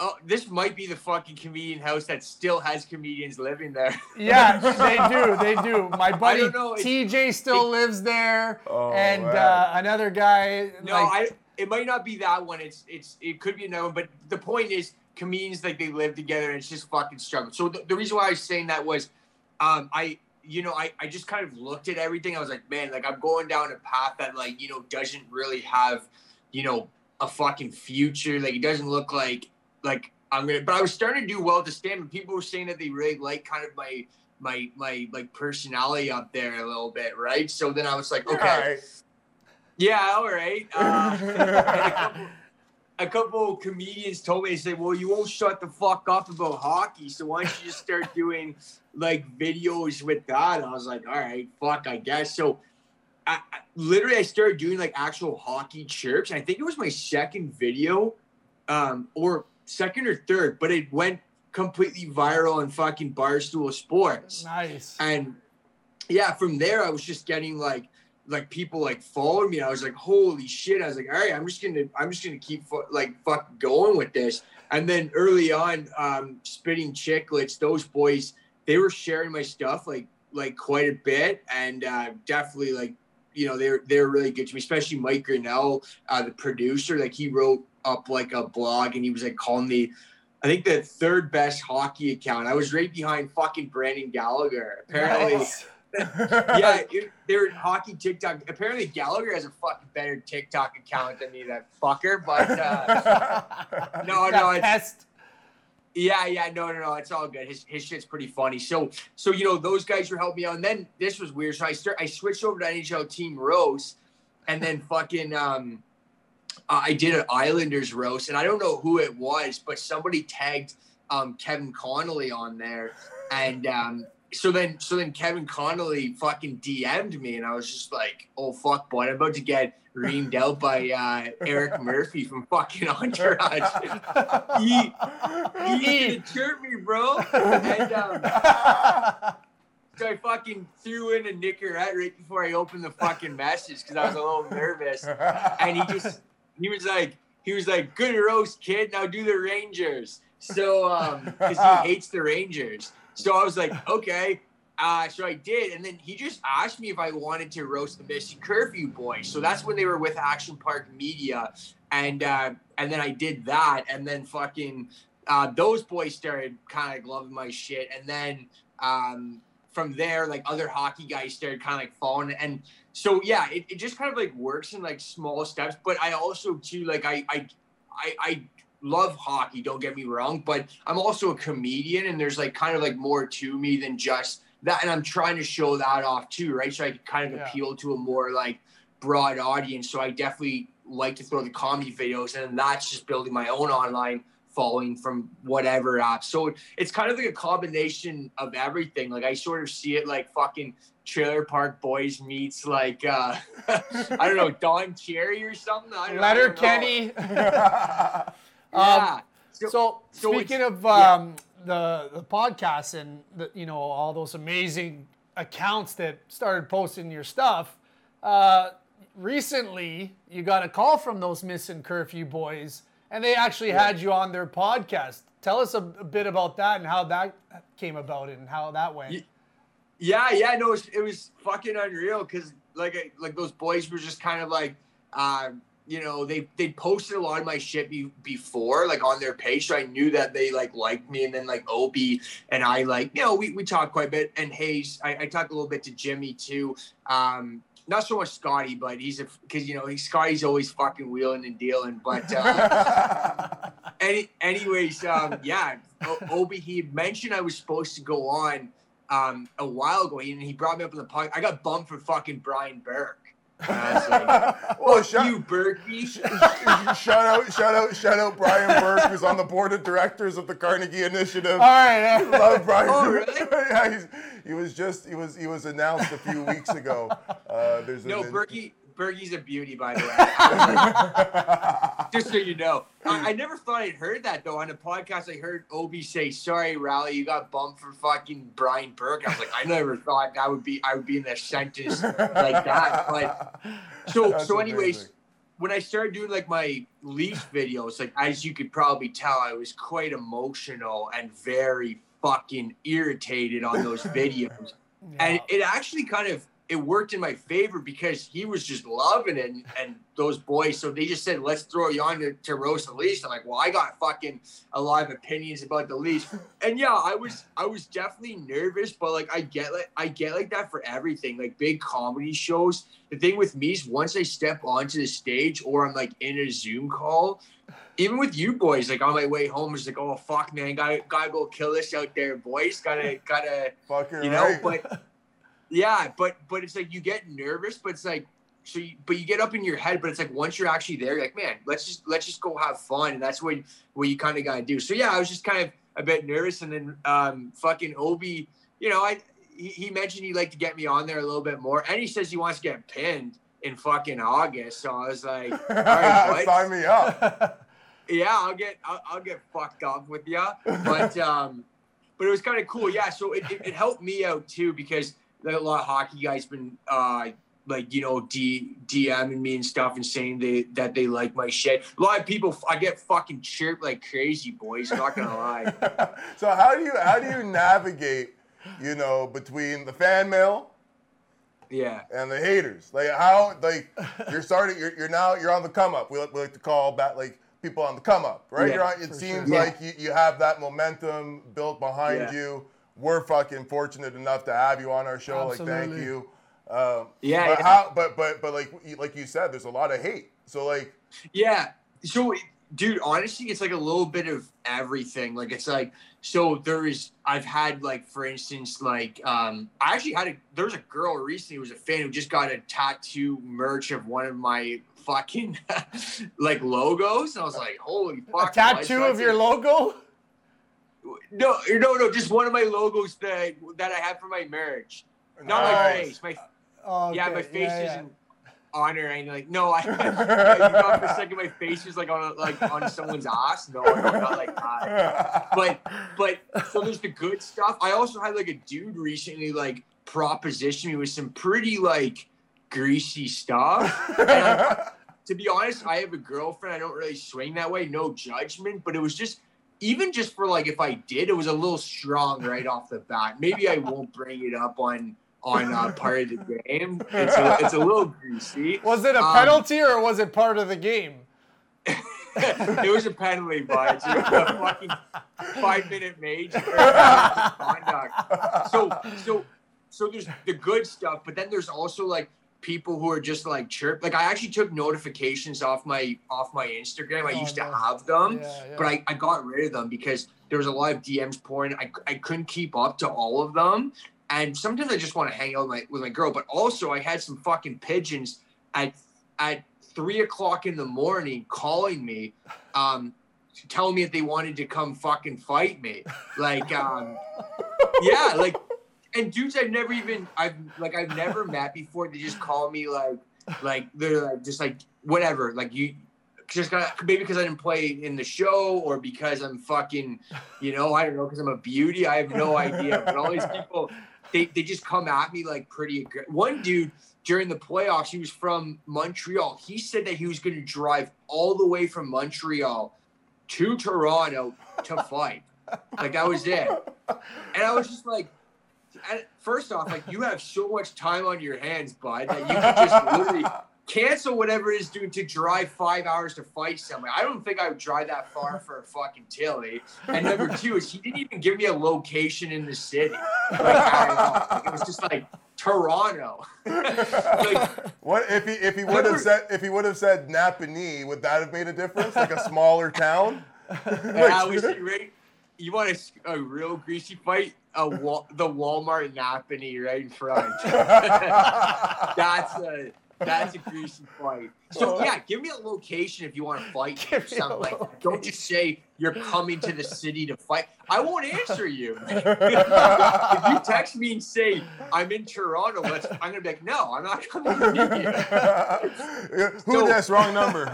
Oh, this might be the fucking comedian house that still has comedians living there. Yeah, they do. My buddy TJ still lives there, and another guy. No, it might not be that one. It could be another one. But the point is, comedians, like, they live together and it's just fucking struggle. So the reason why I was saying that was I just kind of looked at everything. I was like, man, like I'm going down a path that, like, you know, doesn't really have, you know, a fucking future. Like it doesn't look like I'm gonna, but I was starting to do well to stand, and people were saying that they really like kind of my like personality up there a little bit, right? So then I was like, okay. All right. A couple of comedians told me, they said, well, you won't shut the fuck up about hockey, so why don't you just start doing, like, videos with that? And I was like, all right, fuck, I guess. So, I started doing, like, actual hockey chirps, and I think it was my second video, or second or third, but it went completely viral in fucking Barstool Sports. Nice. And, yeah, from there, I was just getting, like people like followed me. I was like, holy shit. I was like, all right, I'm just gonna keep fucking going with this. And then early on, Spitting Chicklets, those boys, they were sharing my stuff like quite a bit, and definitely, like, you know, they're really good to me, especially Mike Grinnell, the producer. Like, he wrote up like a blog and he was like calling me, I think, the third best hockey account. I was right behind fucking Brandon Gallagher. Apparently. Nice. Yeah, they're hockey TikTok. Apparently Gallagher has a fucking better TikTok account than me, that fucker. But no, it's all good. His shit's pretty funny. So you know, those guys were helping me out, and then this was weird. So I switched over to NHL Team Roast, and then fucking I did an Islanders roast, and I don't know who it was, but somebody tagged Kevin Connolly on there, and so then Kevin Connolly fucking DM'd me, and I was just like, oh fuck, boy, I'm about to get reamed out by Eric Murphy from fucking Entourage. He chirped me, bro. And so I fucking threw in a Nicorette right before I opened the fucking message because I was a little nervous. And he was like, good roast, kid. Now do the Rangers. So because he hates the Rangers. So I was like, okay. So I did, and then he just asked me if I wanted to roast the Missing Curfew boys. So that's when they were with Action Park Media, and then I did that, and then fucking those boys started kind of loving my shit, and then from there, like, other hockey guys started kind of like falling, and so yeah, it just kind of like works in like small steps. But I also too, like, I love hockey, don't get me wrong, but I'm also a comedian, and there's like kind of like more to me than just that, and I'm trying to show that off too, right? So I could kind of appeal to a more like broad audience. So I definitely like to throw the comedy videos, and that's just building my own online following from whatever app. So it's kind of like a combination of everything. Like, I sort of see it like fucking Trailer Park Boys meets like I don't know, Don Cherry or something. Letterkenny. Yeah. So speaking of the podcast and the, you know, all those amazing accounts that started posting your stuff, recently you got a call from those Missing Curfew boys, and they actually had you on their podcast. Tell us a bit about that and how that came about and how that went. Yeah, no, it was fucking unreal because like those boys were just kind of like. You know, they posted a lot of my shit before, like, on their page, so I knew that they like liked me. And then like Obi and I, like, you know, we talked quite a bit, and Hayes, I talked a little bit to Jimmy too, not so much Scotty, but Scotty's always fucking wheeling and dealing, but Obi, he mentioned I was supposed to go on a while ago, and he brought me up in the podcast. I got bumped for fucking Brian Burke. Like, well, you Berkey. Shout out Brian Burke, who's on the board of directors of the Carnegie Initiative. All right, I love Brian. Oh, really? Yeah, he was announced a few weeks ago. Berkey's a beauty, by the way. Just so you know, I never thought I'd heard that though on a podcast. I heard Obi say, "Sorry, Rowley, you got bumped for fucking Brian Burke." I was like, I never thought I would be in that sentence like that. But so anyways, amazing. When I started doing like my Leafs videos, like, as you could probably tell, I was quite emotional and very fucking irritated on those videos, and it actually kind of. It worked in my favor because he was just loving it and those boys. So they just said, let's throw you on to roast the Leafs. I'm like, well, I got fucking a lot of opinions about the Leafs. And yeah, I was definitely nervous, but like I get like that for everything. Like big comedy shows. The thing with me is once I step onto the stage or I'm like in a Zoom call, even with you boys, like on my way home, it's like, oh fuck, man, gotta go kill this out there, boys. Gotta fucking, you know, right. But yeah, but it's like you get nervous, but it's like but you get up in your head, but it's like once you're actually there, you're like, man, let's just go have fun, and that's what you kind of gotta do. So yeah, I was just kind of a bit nervous, and then fucking Obi, you know, he mentioned he'd like to get me on there a little bit more, and he says he wants to get pinned in fucking August. So I was like, all right, sign me up. Yeah, I'll get fucked up with ya, but it was kind of cool. Yeah, so it helped me out too because. A lot of hockey guys been like, you know, DMing me and stuff and saying that they like my shit. A lot of people, I get fucking chirped like crazy, boys. I'm not gonna lie. So how do you navigate, you know, between the fan mail, and the haters? Like how, like you're now on the come up. We like to call back like people on the come up, right? Yeah, it seems like you have that momentum built behind you. we're fucking fortunate enough to have you on our show. Absolutely. Like, thank you. But like you said, there's a lot of hate. So like, yeah. So dude, honestly, it's like a little bit of everything. Like, it's like, so there is, I've had like, for instance, like, I actually had there's a girl recently who was a fan who just got a tattoo merch of one of my fucking like logos. And I was like, holy fuck. A tattoo of your logo? No, just one of my logos that I had for my marriage. Not my face. My face isn't on her. And like, no, you thought for a second my face was like on someone's ass. No, I'm not like that. But so there's the good stuff. I also had like a dude recently like proposition me with some pretty like greasy stuff. To be honest, I have a girlfriend. I don't really swing that way. No judgment, but it was just. Even just for like, if I did, it was a little strong right off the bat. Maybe I won't bring it up on part of the game. It's a little greasy. Was it a penalty or was it part of the game? It was a penalty, but it was a fucking 5-minute major conduct. So there's the good stuff, but then there's also like people who are just like chirp. Like, I actually took notifications off my Instagram. I used to have them, but I got rid of them because there was a lot of DMs pouring. I couldn't keep up to all of them. And sometimes I just want to hang out with my girl. But also I had some fucking pigeons at 3:00 in the morning calling me, telling me that they wanted to come fucking fight me. Like, yeah, like, and dudes I've never met before. They just call me like they're like, just like, whatever. Like, you just got, maybe because I didn't play in the show or because I'm fucking, you know, I don't know, because I'm a beauty. I have no idea. But all these people, they just come at me like pretty aggressive. One dude during the playoffs, he was from Montreal. He said that he was going to drive all the way from Montreal to Toronto to fight. Like, that was it. And I was just like, first off, like, you have so much time on your hands, bud, that you can just literally cancel whatever it is doing to drive 5 hours to fight someone. I don't think I would drive that far for a fucking Tilly. And number two is he didn't even give me a location in the city. Like, it was just like Toronto. Like, what if he would have said Napanee, would that have made a difference? Like, a smaller town? You want a real greasy fight? The Walmart Napanee right in front. That's a greasy fight. So yeah, give me a location if you want to fight or something like that. Don't just say you're coming to the city to fight. I won't answer you. If you text me and say I'm in Toronto, I'm gonna be like, no, I'm not coming to meet you. Who that's wrong number?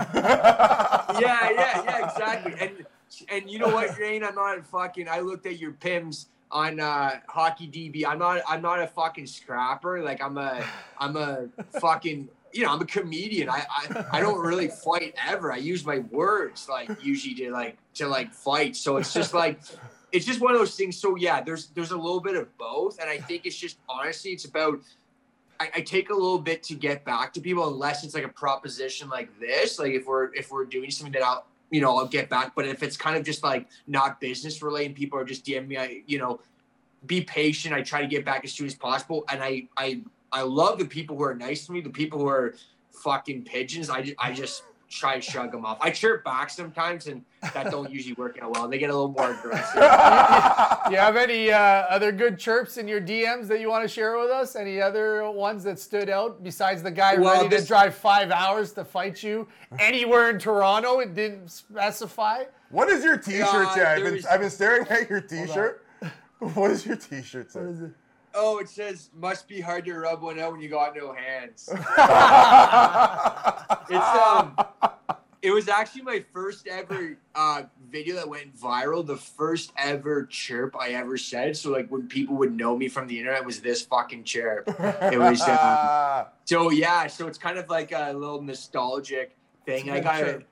yeah, exactly. And you know what, Rain? I'm not fucking. I looked at your PIMS on Hockey DB. I'm not a fucking scrapper. Like, I'm a fucking. You know, I'm a comedian. I don't really fight ever. I use my words like usually to fight. So it's just like, it's just one of those things. So yeah, there's a little bit of both, and I think it's just, honestly, it's about. I take a little bit to get back to people unless it's like a proposition like this. Like, if we're doing something that I'll get back. But if it's kind of just like not business related, people are just DMing me, I be patient. I try to get back as soon as possible. And I love the people who are nice to me, the people who are fucking pigeons. I just try to shrug them off. I chirp back sometimes, and that don't usually work out well. They get a little more aggressive. Do you have any other good chirps in your DMs that you want to share with us? Any other ones that stood out besides the guy ready to drive 5 hours to fight you anywhere in Toronto? It didn't specify. What is your T-shirt say? I've been staring at your T-shirt. What is your T-shirt say? What is it? Oh, it says, must be hard to rub one out when you got no hands. It was actually my first ever video that went viral, the first ever chirp I ever said. So, like, when people would know me from the internet, it was this fucking chirp. It was, so it's kind of like a little nostalgic thing. I got it.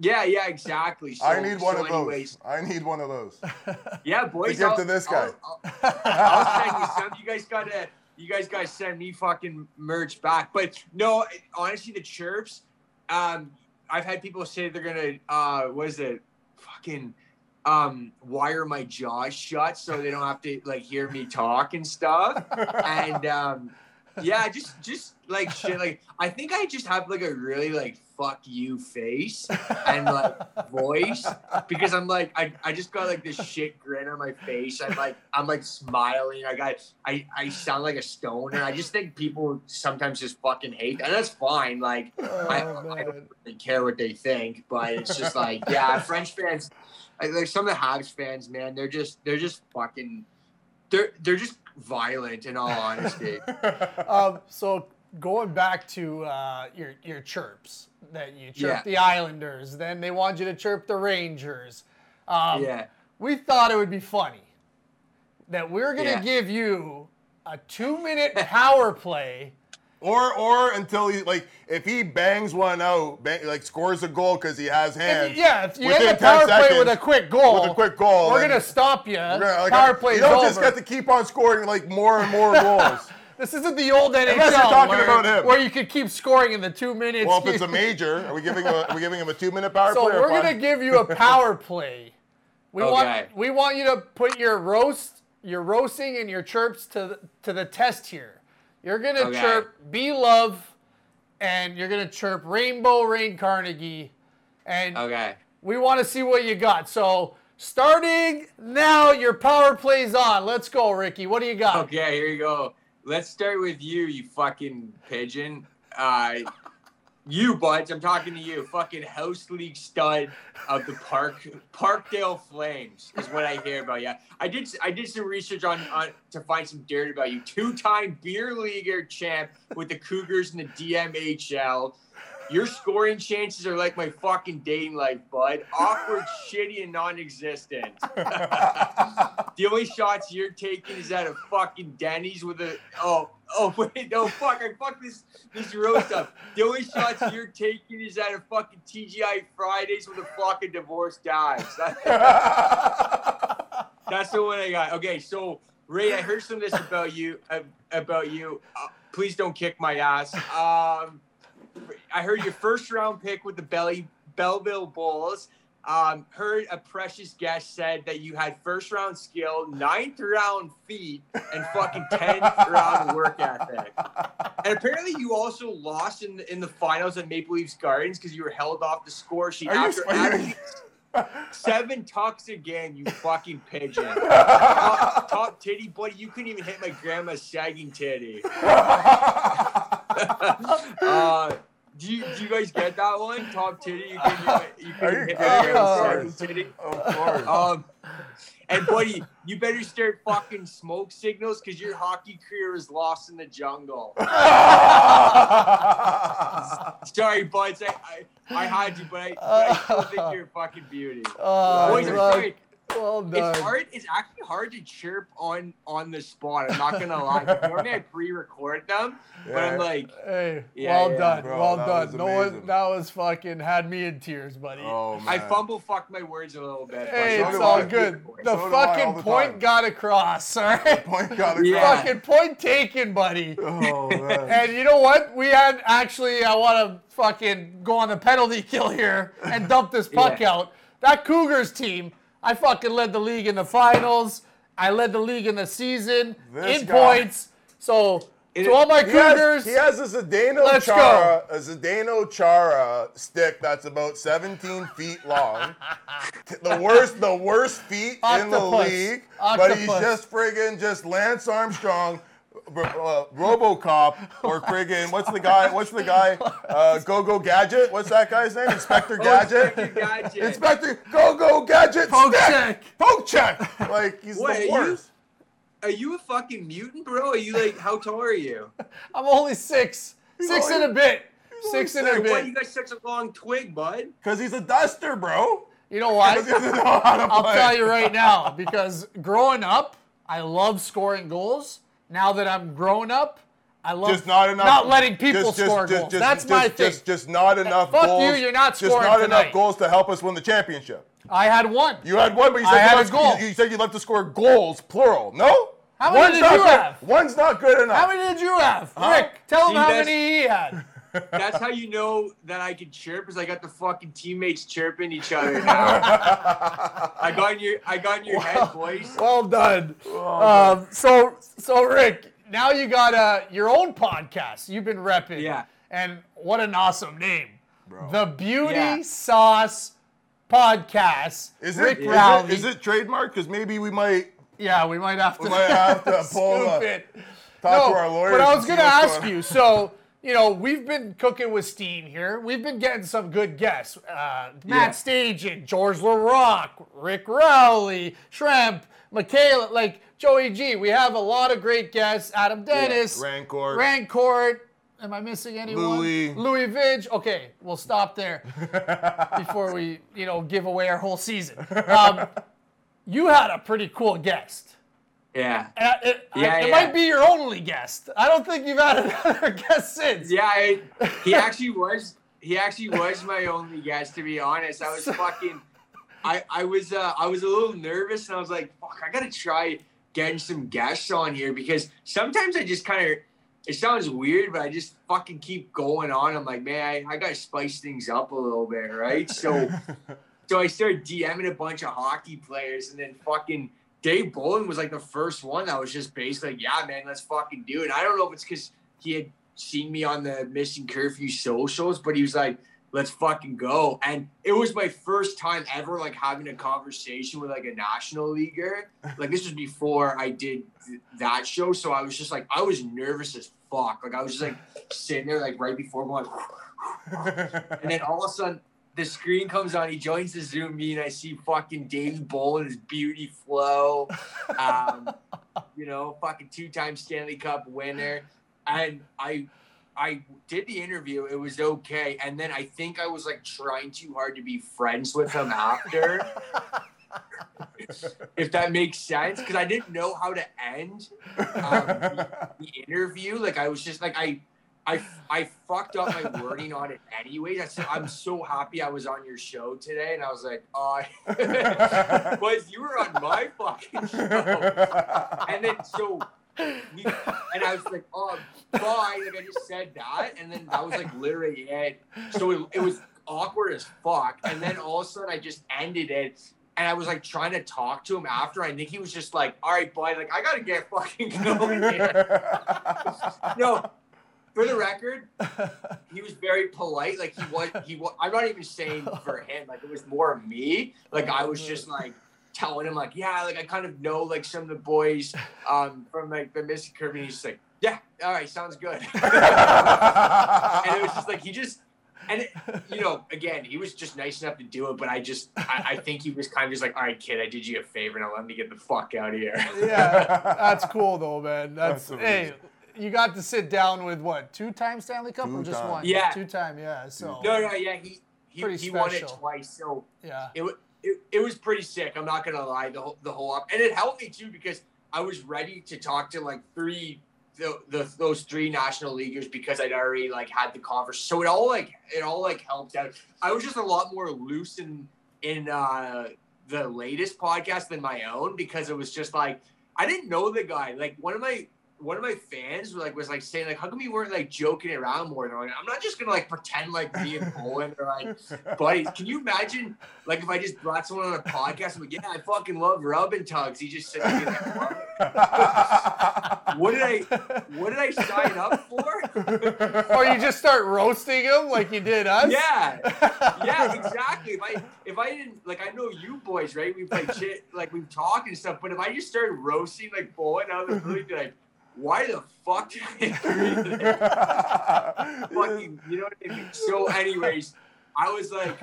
Yeah, exactly. So, I need one of those. I need one of those. Yeah, boys. To give to this guy. I'll send you some. You guys gotta send me fucking merch back. But no, honestly, the chirps. I've had people say they're gonna. What is it? Fucking wire my jaw shut so they don't have to like hear me talk and stuff. And yeah, just like shit. Like I think I just have like a really like fuck you face and like voice, because I'm like I just got like this shit grin on my face. I'm like smiling. I sound like a stoner. I just think people sometimes just fucking hate, and that's fine. Like I don't really care what they think, but it's just like, yeah, French fans, like some of the Habs fans, man, they're just fucking they're just violent, in all honesty. So going back to your chirps that you chirped the Islanders, then they want you to chirp the Rangers. We thought it would be funny that we're gonna give you a 2-minute power play, or until he, like, if he bangs one out, like scores a goal because he has hands. If you end the power play with a quick goal, we're gonna stop you. Power play. You don't just get to keep on scoring like more and more goals. This isn't the old NHL where you could keep scoring in the 2 minutes. Well, if it's a major, are we giving him a 2-minute power play? So we're going to give you a power play. We want you to put your roasting and your chirps to the test here. You're going to chirp Be Love, and you're going to chirp Rainbow Rain Carnegie, and we want to see what you got. So starting now, your power play's on. Let's go, Ricky. What do you got? Okay, here you go. Let's start with you fucking pigeon. You, Buds, I'm talking to you. Fucking house league stud of the Parkdale Flames is what I hear about you. I did some research on to find some dirt about you. 2-time beer leaguer champ with the Cougars and the DMHL. Your scoring chances are like my fucking dating life, Bud. Awkward, shitty, and non-existent. The only shots you're taking is at a fucking Denny's with a... I fucked this roast up. The only shots you're taking is at a fucking TGI Fridays with a fucking divorced dives. That's the one I got. Okay, so, Ray, I heard some of this about you. Please don't kick my ass. I heard your first round pick with the Belleville Bulls. Heard a precious guest said that you had first round skill, 9th round feet, and fucking 10th round work ethic. And apparently you also lost in the finals at Maple Leafs Gardens because you were held off the score sheet after adding 7 tucks again, you fucking pigeon. Top titty, buddy. You couldn't even hit my grandma's sagging titty. Do you guys get that one? Top titty, you can hit that titty. Of course. And buddy, you better start fucking smoke signals because your hockey career is lost in the jungle. Sorry, Buds, I had you, but I still think you're a fucking beauty. Boys, well done. It's actually hard to chirp on the spot. I'm not gonna lie. Normally I pre-record them, but I'm like, hey, done, bro, well done. That was fucking had me in tears, buddy. Oh, man. I fucked my words a little bit. Hey, it's all good. The point got across. Fucking point taken, buddy. Oh man. And you know what? We had I want to fucking go on the penalty kill here and dump this puck out. That Cougars team. I fucking led the league in the finals. I led the league in the season points. So to all my Cougars, he has a Zdeno Chara stick that's about 17 feet long. the worst feet in the league. Octopus. But he's just friggin' Lance Armstrong. RoboCop or friggin' what's the guy Go-Go Gadget, what's that guy's name? Inspector Go-Go Gadget Poke check. Like he's the worst. Are you a fucking mutant, bro? Are you like, how tall are you? I'm only six and a bit. Why you got such a long twig, bud? Cause he's a duster, bro. You know why? I'll tell you right now, because growing up I love scoring goals. Now that I'm grown up, I love not letting people score goals. That's my thing. Just not enough goals. Fuck you, you're not scoring tonight. Just not enough goals to help us win the championship. I had one. You had one, but you said you love to score goals, plural. No? How many did you have? One's not good enough. How many did you have? Rick, tell him how many he had. That's how you know that I can chirp, is I got the fucking teammates chirping each other now. I got in your head, boys. Well done. So Rick, now you got your own podcast. You've been repping. Yeah. And what an awesome name, bro. The Beauty Sauce Podcast. Is it Rick Rowley? Is it trademarked? Because maybe we might. Yeah, we might have to. We might have to pull it. Talk to our lawyers. But I was going to ask you. So, we've been cooking with steam here. We've been getting some good guests: Matt Stajan, George LaRock, Rick Rowley, Shrimp, Michaela, like Joey G. We have a lot of great guests: Adam Dennis, Rancourt. Am I missing anyone? Louis Vidge. Okay, we'll stop there before we, give away our whole season. You had a pretty cool guest. Yeah. It might be your only guest. I don't think you've had another guest since. Yeah, he actually was. He actually was my only guest, to be honest. I was fucking. I was a little nervous, and I was like, "Fuck, I gotta try getting some guests on here," because sometimes I just kind of. It sounds weird, but I just fucking keep going on. I'm like, man, I got to spice things up a little bit, right? So I started DMing a bunch of hockey players, and then fucking Dave Bolland was like the first one that was just basically like, yeah, man, let's fucking do it. I don't know if it's because he had seen me on the Missing Curfew socials, but he was like, let's fucking go. And it was my first time ever like having a conversation with like a national leaguer. Like, this was before I did that show. So I was just like, I was nervous as fuck. Like, I was just like sitting there like right before going. And then all of a sudden the screen comes on. He joins the Zoom meeting. I see fucking Dave Bolland, his beauty flow, fucking 2-time Stanley Cup winner. And I did the interview. It was okay. And then I think I was like trying too hard to be friends with him after, if that makes sense. Cause I didn't know how to end the interview. Like, I was just like, I fucked up my wording on it anyway. I'm so happy I was on your show today. And I was like, you were on my fucking show. And then and I was like, oh, bye. Like, I just said that, and then that was like literally it. So it was awkward as fuck. And then all of a sudden, I just ended it, and I was like trying to talk to him after. I think he was just like, all right, bye. Like, I gotta get fucking going here. No, for the record, he was very polite. Like, he was. I'm not even saying for him. Like, it was more me. Like, I was just like. Telling him, like, yeah, like, I kind of know, like, some of the boys from, like, the Missing Curfew. And he's just like, yeah, all right, sounds good. And it was just, like, again, he was just nice enough to do it, but I think he was kind of just like, all right, kid, I did you a favor, and I let me get the fuck out of here. Yeah, that's cool, though, man. That's you got to sit down with, what, 2-time Stanley Cup or just one? Yeah. 2-time, yeah, so. No, yeah, he won it twice, so. Yeah. It was pretty sick. I'm not gonna lie. The whole op, and it helped me too, because I was ready to talk to like those 3 national leaguers, because I'd already like had the conversation. So it all helped out. I was just a lot more loose in the latest podcast than my own, because it was just like, I didn't know the guy. Like, one of my fans was saying, like, how come you weren't like joking around more? And I'm like, I'm not just gonna like pretend like me and Poland are like buddies. Can you imagine, like, if I just brought someone on a podcast? I'm like, yeah, I fucking love rub and tugs. He just said, like, what did I sign up for? Or you just start roasting him like you did us? Yeah, exactly. If I didn't, like, I know you boys, right? We play shit, like, we've talked and stuff. But if I just started roasting like Poland out of the blue, like, why the fuck did I agree to that? Fucking, you know what I mean? So anyways, I was like,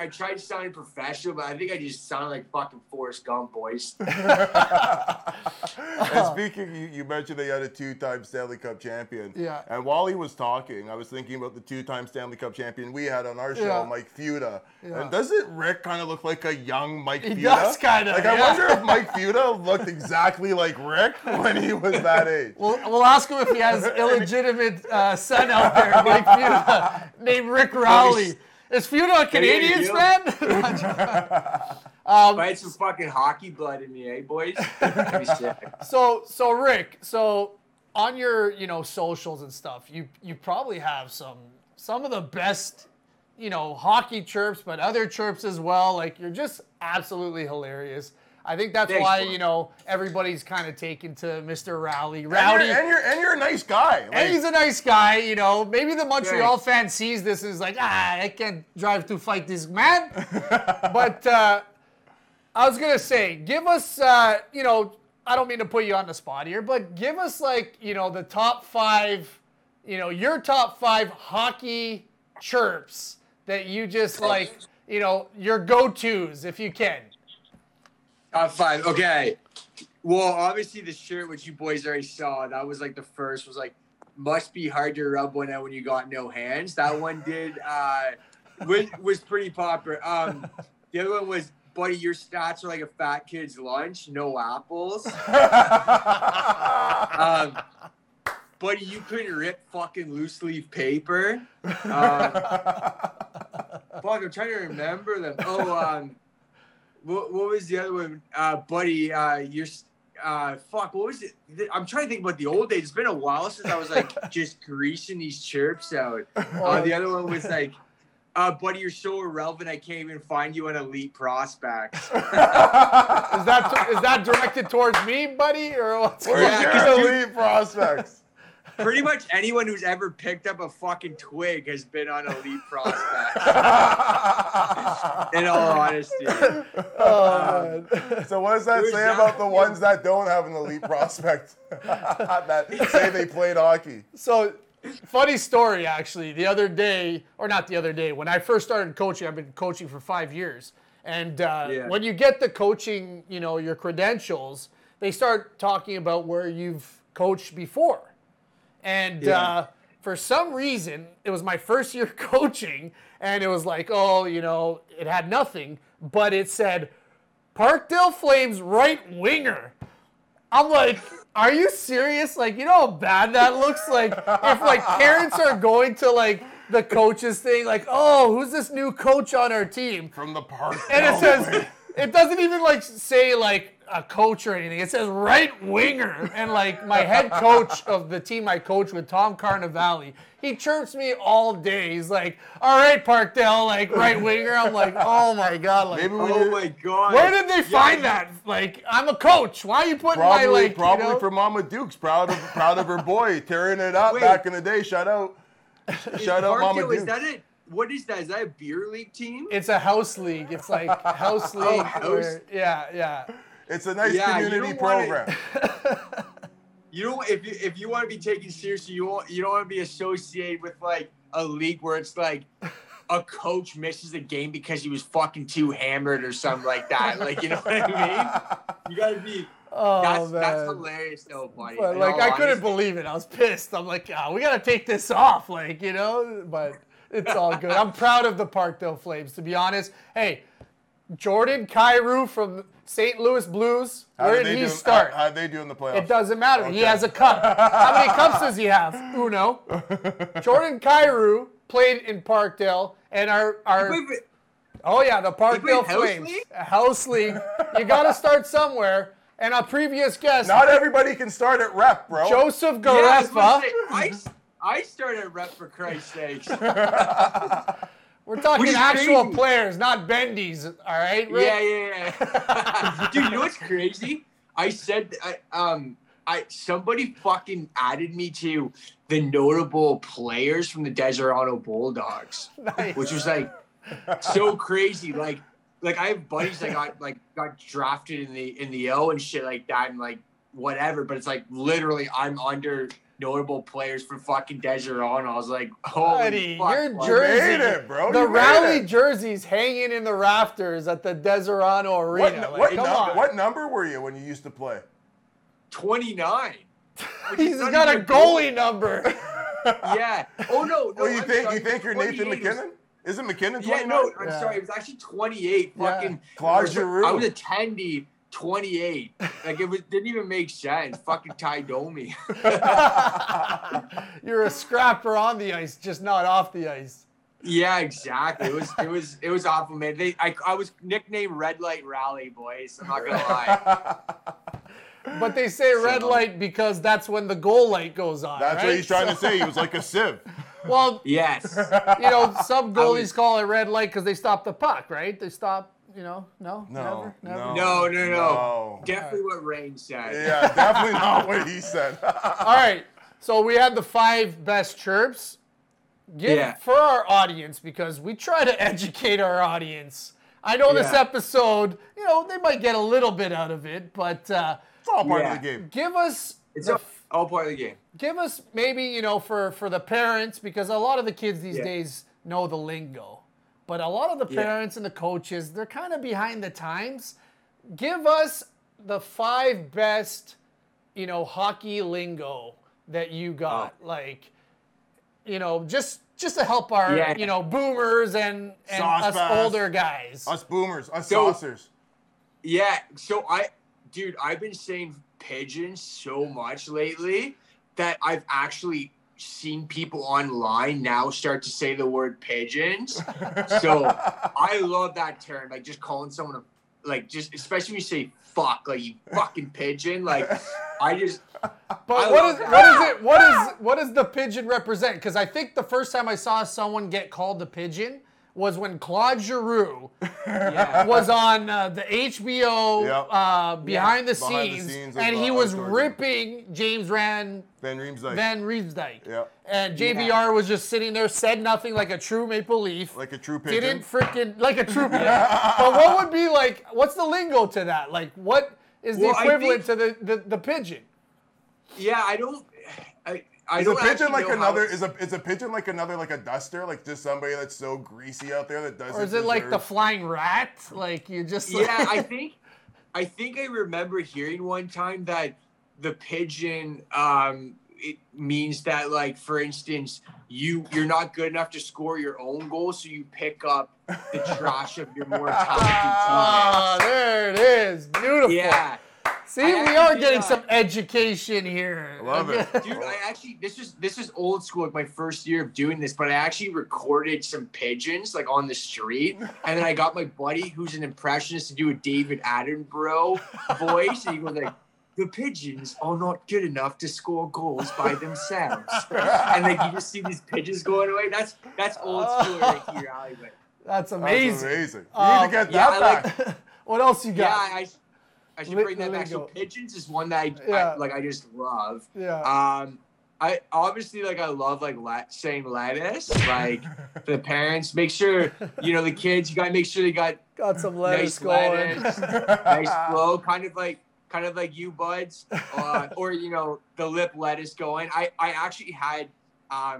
I tried sounding professional, but I think I just sounded like fucking Forrest Gump, boys. And speaking, you mentioned that you had a 2-time Stanley Cup champion. Yeah. And while he was talking, I was thinking about the 2-time Stanley Cup champion we had on our show, Mike Feuda. Yeah. And doesn't Rick kind of look like a young Mike Feuda? He does, kind of. Like, I wonder if Mike Feuda looked exactly like Rick when he was that age. We'll ask him if he has illegitimate son out there, Mike Feuda, named Rick Rowley. Is Feuda a Canadiens fan? I had some fucking hockey blood in me, eh, boys? So Rick, on your socials and stuff, you probably have some some of the best, you know, hockey chirps, but other chirps as well. Like, you're just absolutely hilarious. I think that's why, you know, everybody's kind of taken to Mr. Rowley. Rowdy. And you're a nice guy. Like, and he's a nice guy, you know. Maybe the Montreal fan sees this and is like, I can't drive to fight this man. But I was going to say, give us, you know, I don't mean to put you on the spot here, but give us, like, you know, the top five, you know, your top five hockey chirps that you just, like, you know, your go-tos if you can. Top five, okay. Well, obviously the shirt, which you boys already saw, that was like the first, was like, must be hard to rub one out when you got no hands. That one did, was pretty popular. The other one was, buddy, your stats are like a fat kid's lunch, no apples. Buddy, you couldn't rip fucking loose leaf paper. Fuck, I'm trying to remember them. Oh, What was the other one? Buddy, fuck, what was it? I'm trying to think about the old days. It's been a while since I was, like, just greasing these chirps out. The other one was, like, buddy, you're so irrelevant I can't even find you on Elite Prospects. Is that directed towards me, buddy? Or what's going on? Elite Prospects. Pretty much anyone who's ever picked up a fucking twig has been on Elite Prospects. In all honesty. Oh, so what does that say about the ones that don't have an Elite Prospect that say they played hockey? So, funny story, actually. When I first started coaching, I've been coaching for 5 years. And when you get the coaching, you know, your credentials, they start talking about where you've coached before. And for some reason, it was my first year coaching, and it was like, oh, you know, it had nothing, but it said, Parkdale Flames right winger. I'm like, are you serious? Like, you know how bad that looks? Like, if, like, parents are going to, like, the coaches thing, like, oh, who's this new coach on our team? From the Parkdale. And it says, it doesn't even, like, say, like, a coach or anything. It says right winger. And, like, my head coach of the team I coach with, Tom Carnevale, he chirps me all day. He's like, all right, Parkdale, like, right winger. I'm like, oh, my God. Like, where did they find that? Like, I'm a coach. Why are you putting my, like, probably, you know? For Mama Dukes. Proud of her boy. Tearing it up back in the day. Shout out Mama Dukes. Is that it? What is that? Is that a beer league team? It's a house league. It's like house league. Where, yeah. It's a nice community program. You know, if you want to be taken seriously, you don't want to be associated with, like, a league where it's like a coach misses a game because he was fucking too hammered or something like that. Like, you know what I mean? You gotta be. Oh, that's hilarious, though, buddy. But, like, I couldn't believe it. I was pissed. I'm like, oh, we gotta take this off, like, you know, but. It's all good. I'm proud of the Parkdale Flames, to be honest. Hey, Jordan Kyrou from St. Louis Blues, where did he start? How'd they do in the playoffs? It doesn't matter. Okay. He has a cup. How many cups does he have? Uno. Jordan Kyrou played in Parkdale, and the Parkdale Flames. House league. You got to start somewhere. And our previous guest. Not everybody can start at rep, bro. Joseph Gareffa. I started rep, for Christ's sakes. We're talking actual players, not bendies, all right, Rick? Yeah. Dude, you know what's crazy? Somebody fucking added me to the notable players from the Deseronto Bulldogs, nice. Which was, like, so crazy. Like I have buddies that got drafted in the O and shit like that, and, like, whatever. But it's like literally I'm under. Notable players for fucking Deseronto. I was like, holy fuck. Your jersey, the Rowley jerseys hanging in the rafters at the Deseronto Arena. What number were you when you used to play? 29. He's got a goalie number. Yeah. Oh, no. Well, you think you're Nathan McKinnon? Isn't McKinnon 29? Yeah, no, I'm sorry. It was actually 28. Yeah. Fucking Claude Giroux. I was a 10 deep. 28. Like, didn't even make sense. Fucking Ty Domi. You're a scrapper on the ice, just not off the ice. Yeah, exactly. It was awful, man. I was nicknamed Red Light Rally, boys. I'm not gonna lie. But they say red light because that's when the goal light goes on. That's right? What he's trying to say. He was like a sieve. Well, yes. You know, some goalies call it red light because they stop the puck, right? They stop, you know, never. No. Definitely what Rain said. Yeah, definitely not what he said. All right, so we had the 5 best chirps. For our audience, because we try to educate our audience. I know this episode, you know, they might get a little bit out of it, but it's all part of the game. Give us... It's all part of the game. Give us maybe, you know, for the parents, because a lot of the kids these days know the lingo. But a lot of the parents and the coaches, they're kind of behind the times. Give us the 5 best, you know, hockey lingo that you got. Like, you know, just to help our, you know, boomers and us older guys. Us boomers, us saucers. Yeah, so I've been saying pigeons so much lately that I've actually seen people online now start to say the word pigeons. So I love that term, like just calling someone especially when you say fuck, like you fucking pigeon, like what does the pigeon represent? Because I think the first time I saw someone get called the pigeon was when Claude Giroux was on the HBO behind the scenes and he was ripping James Van Riemsdyk. Yep. And JVR was just sitting there, said nothing, like a true Maple Leaf. Like a true pigeon. But what would be like, what's the lingo to that? Like what is the equivalent to the pigeon? Yeah, is a pigeon like a duster, like just somebody that's so greasy out there that doesn't. Or is it like the flying rat? Like you just. Like... Yeah, I think I remember hearing one time that the pigeon it means that, like, for instance, you're not good enough to score your own goal, so you pick up the trash of your more talented teammates. Ah, there it is, beautiful. Yeah. See, we are getting some education here. I love it. Dude, I actually, this is old school, like my first year of doing this, but I actually recorded some pigeons, like on the street, and then I got my buddy, who's an impressionist, to do a David Attenborough voice, and he was like, the pigeons are not good enough to score goals by themselves. And like you just see these pigeons going away. That's old school right here, Hollywood. That's amazing. That's amazing. You need to get that back. What else you got? Yeah, I should bring that back. So pigeons is one that I just love. Yeah. I obviously I love saying lettuce. Like for the parents, make sure you know the kids. You gotta make sure they got some lettuce going. Nice flow, kind of like you buds, or you know the lip lettuce going. I actually had a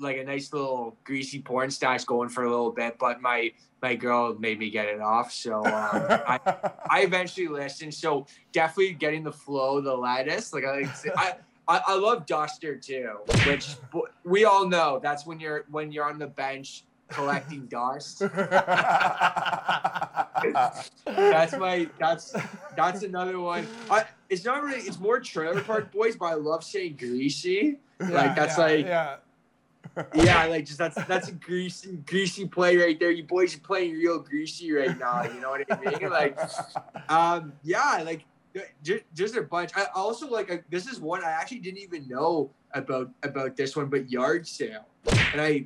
nice little greasy porn stash going for a little bit, but my girl made me get it off, so I eventually listened. So definitely getting the flow, the lettuce. Like I love duster too, which we all know. That's when you're on the bench collecting dust. That's another one. It's not really. It's more Trailer Park Boys, but I love saying greasy. That's a greasy play right there. You boys are playing real greasy right now. You know what I mean? Just a bunch. I also this is one I actually didn't even know about this one, but yard sale. And I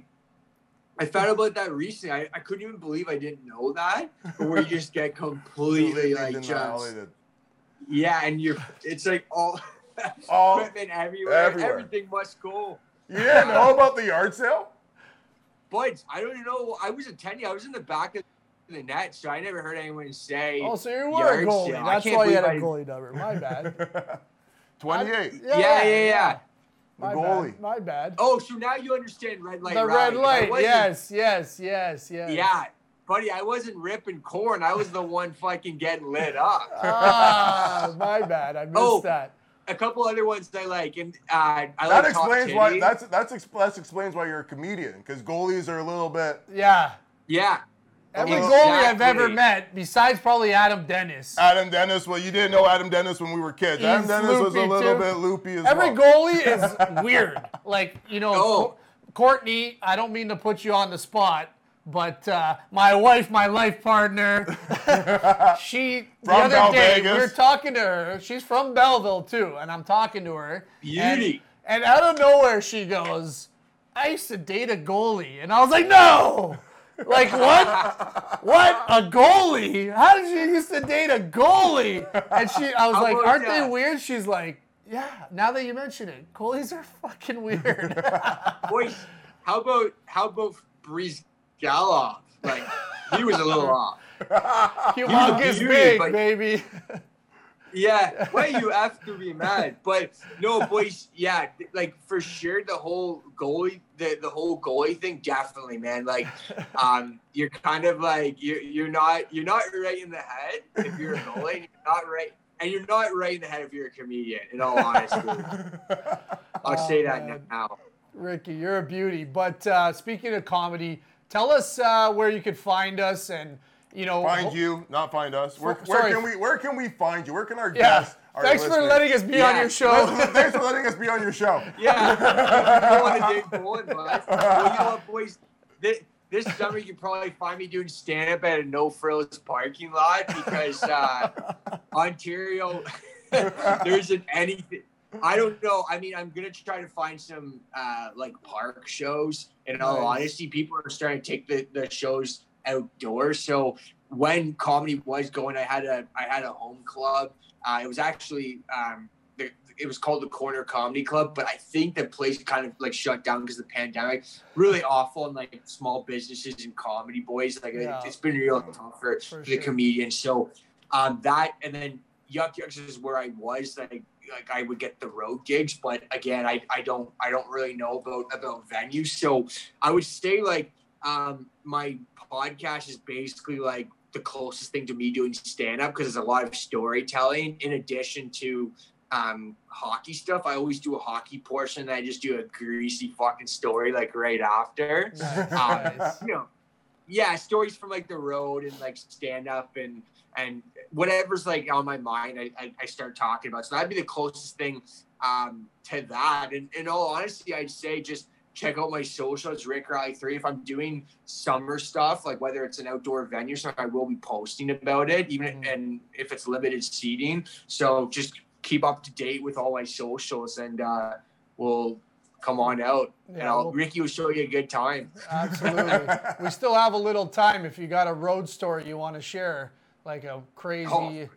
found about that recently. I couldn't even believe I didn't know that. But where you just get completely and it's like all equipment everywhere. Everything must go. You didn't know about the yard sale? But I don't know. I was attending. I was in the back of the net, so I never heard anyone say. Oh, so you were a goalie. Sale. That's why you had a goalie number. My bad. 28. Yeah. The goalie. My bad. Oh, so now you understand red light. The red light. Yes. Yeah. Buddy, I wasn't ripping corn. I was the one fucking getting lit up. Ah, my bad. I missed that. A couple other ones I like, and that explains why you're a comedian, because goalies are a little bit. Yeah. Every goalie I've ever met, besides probably Adam Dennis. Adam Dennis, well, you didn't know Adam Dennis when we were kids. Adam Dennis was a little bit loopy as well. Every goalie is weird. Like, you know, Courtney, I don't mean to put you on the spot, but my life partner, the other day, we were talking to her. She's from Belleville, too, and I'm talking to her. Beauty. And out of nowhere, she goes, I used to date a goalie, and I was like, no! Like, what? What? A goalie? How did you used to date a goalie? And I was like, aren't they weird? She's like, yeah, now that you mention it, goalies are fucking weird. Boys, how about Breeze Galloff? Like, he was a little off. Humongous big, but, baby. Yeah, well, you have to be mad. But no, boys, yeah, like for sure, the whole goalie thing, definitely, man. Like, you're kind of like you're not right in the head if you're a goalie. And you're not right in the head if you're a comedian. In all honesty, I'll say that now. Ricky, you're a beauty. But speaking of comedy, tell us where you could find us and. You know, find you, not find us. Where can we find you? Where can our guests? Yeah. Thanks for letting us be on your show. Yeah. You don't want to dig Bolland, well, you know what, boys? This summer, you can probably find me doing stand-up at a No Frills parking lot because Ontario, there isn't anything. I don't know. I mean, I'm gonna try to find some like park shows. In all honesty, people are starting to take the shows outdoors. So when comedy was going, I had a home club. It was actually it was called the Corner Comedy Club, but I think the place kind of like shut down because of the pandemic. Really awful on like small businesses and comedy, boys. Like it's been real tough for the comedians. So that, and then Yuck Yucks is where I was. Like I would get the road gigs, but again, I don't really know about venues. So I would say like. My podcast is basically like the closest thing to me doing stand-up because there's a lot of storytelling in addition to hockey stuff. I always do a hockey portion and I just do a greasy fucking story like right after. Nice. You know, yeah, stories from like the road and like stand-up and whatever's like on my mind I start talking about. So that'd be the closest thing to that. And in all honesty, I'd say just check out my socials, Rick Rowley 3. If I'm doing summer stuff, like whether it's an outdoor venue, so I will be posting about it, even and if it's limited seating. So just keep up to date with all my socials, and we'll come on out. Yeah, and Ricky will show you a good time. Absolutely. We still have a little time if you got a road story you want to share, like a crazy. Oh,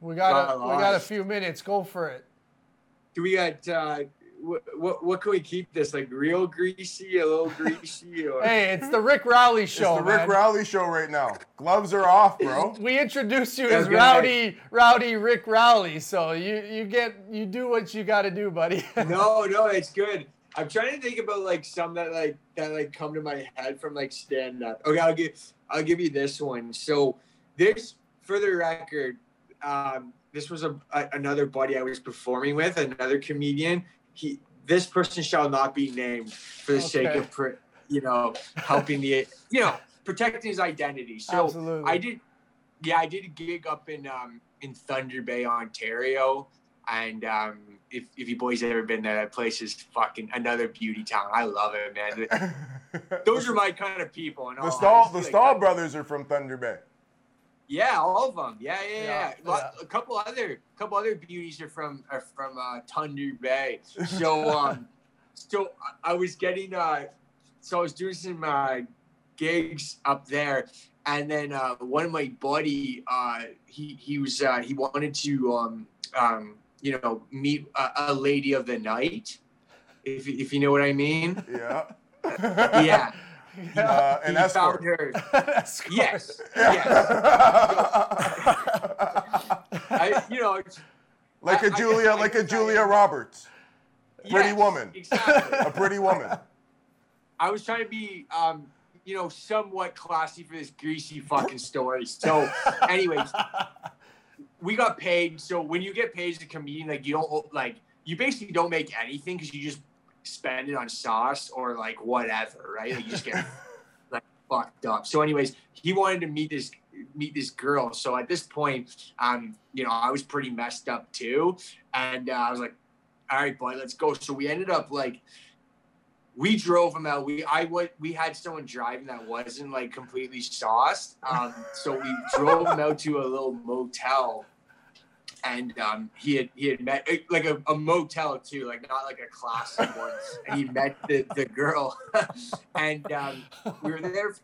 we got a few minutes. Go for it. Do we got? What can we keep this like real greasy, a little greasy? Or... Hey, it's the Rick Rowley show. It's the Rick Rowley show right now. Gloves are off, bro. We introduced you as Rowdy Rick Rowley, so you do what you got to do, buddy. No, it's good. I'm trying to think about like some that come to my head from like stand up. Okay, I'll give you this one. So this, for the record, this was another buddy I was performing with, another comedian. This person shall not be named for the sake of, helping the, protecting his identity. So absolutely. I did a gig up in Thunder Bay, Ontario. And if you boys have ever been there, that place is fucking another beauty town. I love it, man. Those are my kind of people. The Stahl brothers are from Thunder Bay. Yeah, all of them. Yeah. A couple other beauties are from Thunder Bay. So, so I was getting I was doing some gigs up there, and then one of my buddy, he wanted to meet a lady of the night, if you know what I mean. Yeah. Yeah. And he found her. Yes. Julia Roberts, pretty woman, exactly. A pretty woman. I was trying to be, somewhat classy for this greasy fucking story. So, anyways, we got paid. So when you get paid as a comedian, like you basically don't make anything because you just spend it on sauce or like whatever, right? Like you just get like fucked up. So anyways, he wanted to meet this girl. So at this point, I was pretty messed up too. And I was like, all right, boy, let's go. So we ended up like, we drove him out. We had someone driving that wasn't like completely sauced. So we drove him out to a little motel. And he had met like a motel too, like not like a class once. And he met the girl, and we were there.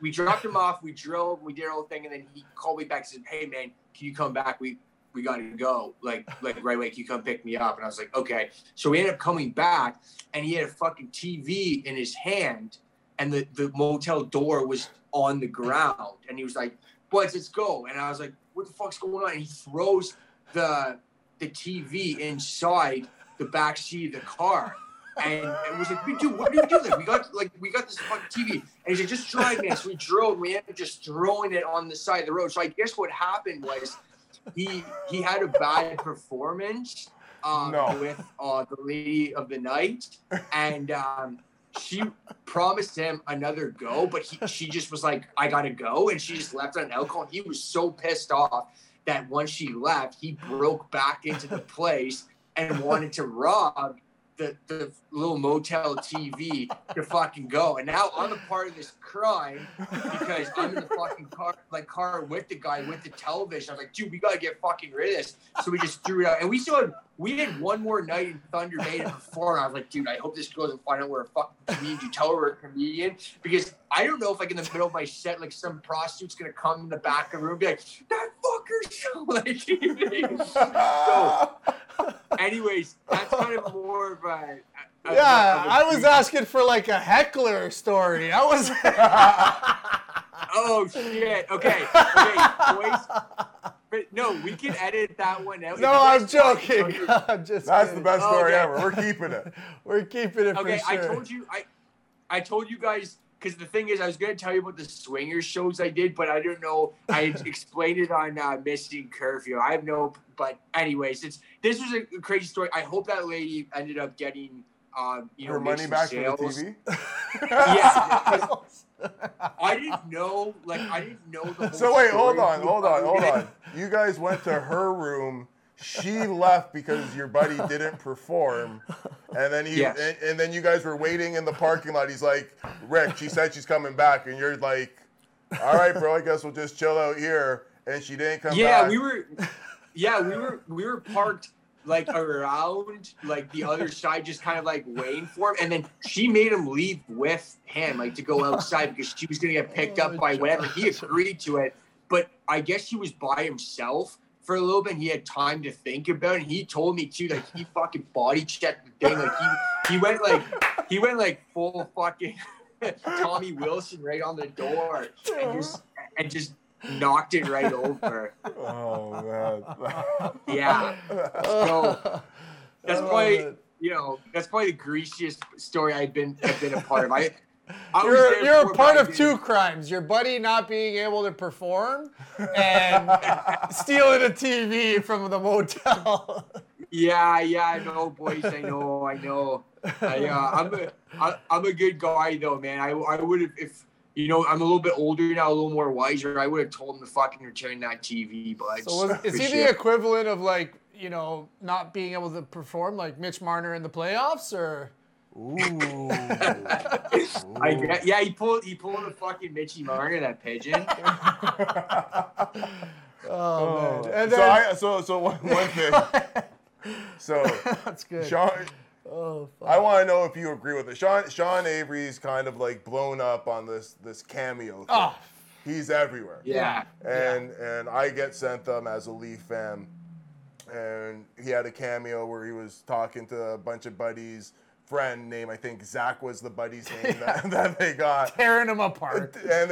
We dropped him off. We drove. We did our whole thing, and then he called me back and said, "Hey man, can you come back? We got to go. Like right away. Can you come pick me up?" And I was like, "Okay." So we ended up coming back, and he had a fucking TV in his hand, and the motel door was on the ground, and he was like, "Boys, let's go." And I was like, "What the fuck's going on?" And he throws the TV inside the back seat of the car, and was like, "Dude, what are you doing? We got this fucking TV." And he's like, "Just drive, man." So we drove. We ended up just throwing it on the side of the road. So I guess what happened was he had a bad performance with the lady of the night, and she promised him another go, but she just was like, "I gotta go," and she just left on alcohol. He was so pissed off that once she left, he broke back into the place and wanted to rob the little motel TV to fucking go. And now I'm a part of this crime because I'm in the fucking car with the guy with the television. I was like, "Dude, we gotta get fucking rid of this." So we just threw it out, and we had one more night in Thunder Bay to perform. And I was like, "Dude, I hope this girl doesn't find out we're a fucking comedian. You tell her we're a comedian, because I don't know if like in the middle of my set, like some prostitute's gonna come in the back of the room and be like, 'That fucker's so like evening.'" So, anyways, that's kind of more of a I was asking for like a heckler story. I was. Oh shit! Okay, boys. But no, we can edit that one out. No, I'm joking. I'm just. That's kidding. The best story ever. We're keeping it. We're keeping it. Okay, for sure. I told you guys. Because the thing is, I was going to tell you about the swingers shows I did, but I don't know. I explained it on Missing Curfew. I have no – but anyways, this was a crazy story. I hope that lady ended up getting her money back sales. From the TV? Yeah. I didn't know the whole So wait, story. Hold on. You guys went to her room. She left because your buddy didn't perform, and then then you guys were waiting in the parking lot. He's like, "Rick, she said she's coming back," and you're like, "All right, bro, I guess we'll just chill out here." And she didn't come back. We were parked like around like the other side, just kind of like waiting for him. And then she made him leave with him, like to go outside because she was gonna get picked up by whatever. He agreed to it, but I guess he was by himself for a little bit, and he had time to think about it. And he told me too, like he fucking body checked the thing. Like he went like full fucking Tommy Wilson right on the door and just knocked it right over. Oh man. Yeah. So that's probably the greasiest story I've been a part of. You're a part of two crimes: your buddy not being able to perform, and stealing a TV from the motel. Yeah, I know, boys. I know. I'm a good guy though, man. I would have, if I'm a little bit older now, a little more wiser. I would have told him to fucking return that TV. But so is he the equivalent of like not being able to perform, like Mitch Marner in the playoffs, or? Ooh. Ooh. He pulled a fucking Mitchie Marner, that pigeon. Oh man! And then, so one thing. So that's good. Sean, I want to know if you agree with it. Sean Avery's kind of like blown up on this cameo thing. Oh. He's everywhere. Yeah. And I get sent them as a Leaf fan, and he had a cameo where he was talking to a bunch of buddies. Friend name, I think Zach was the buddy's name that they got. Tearing him apart. And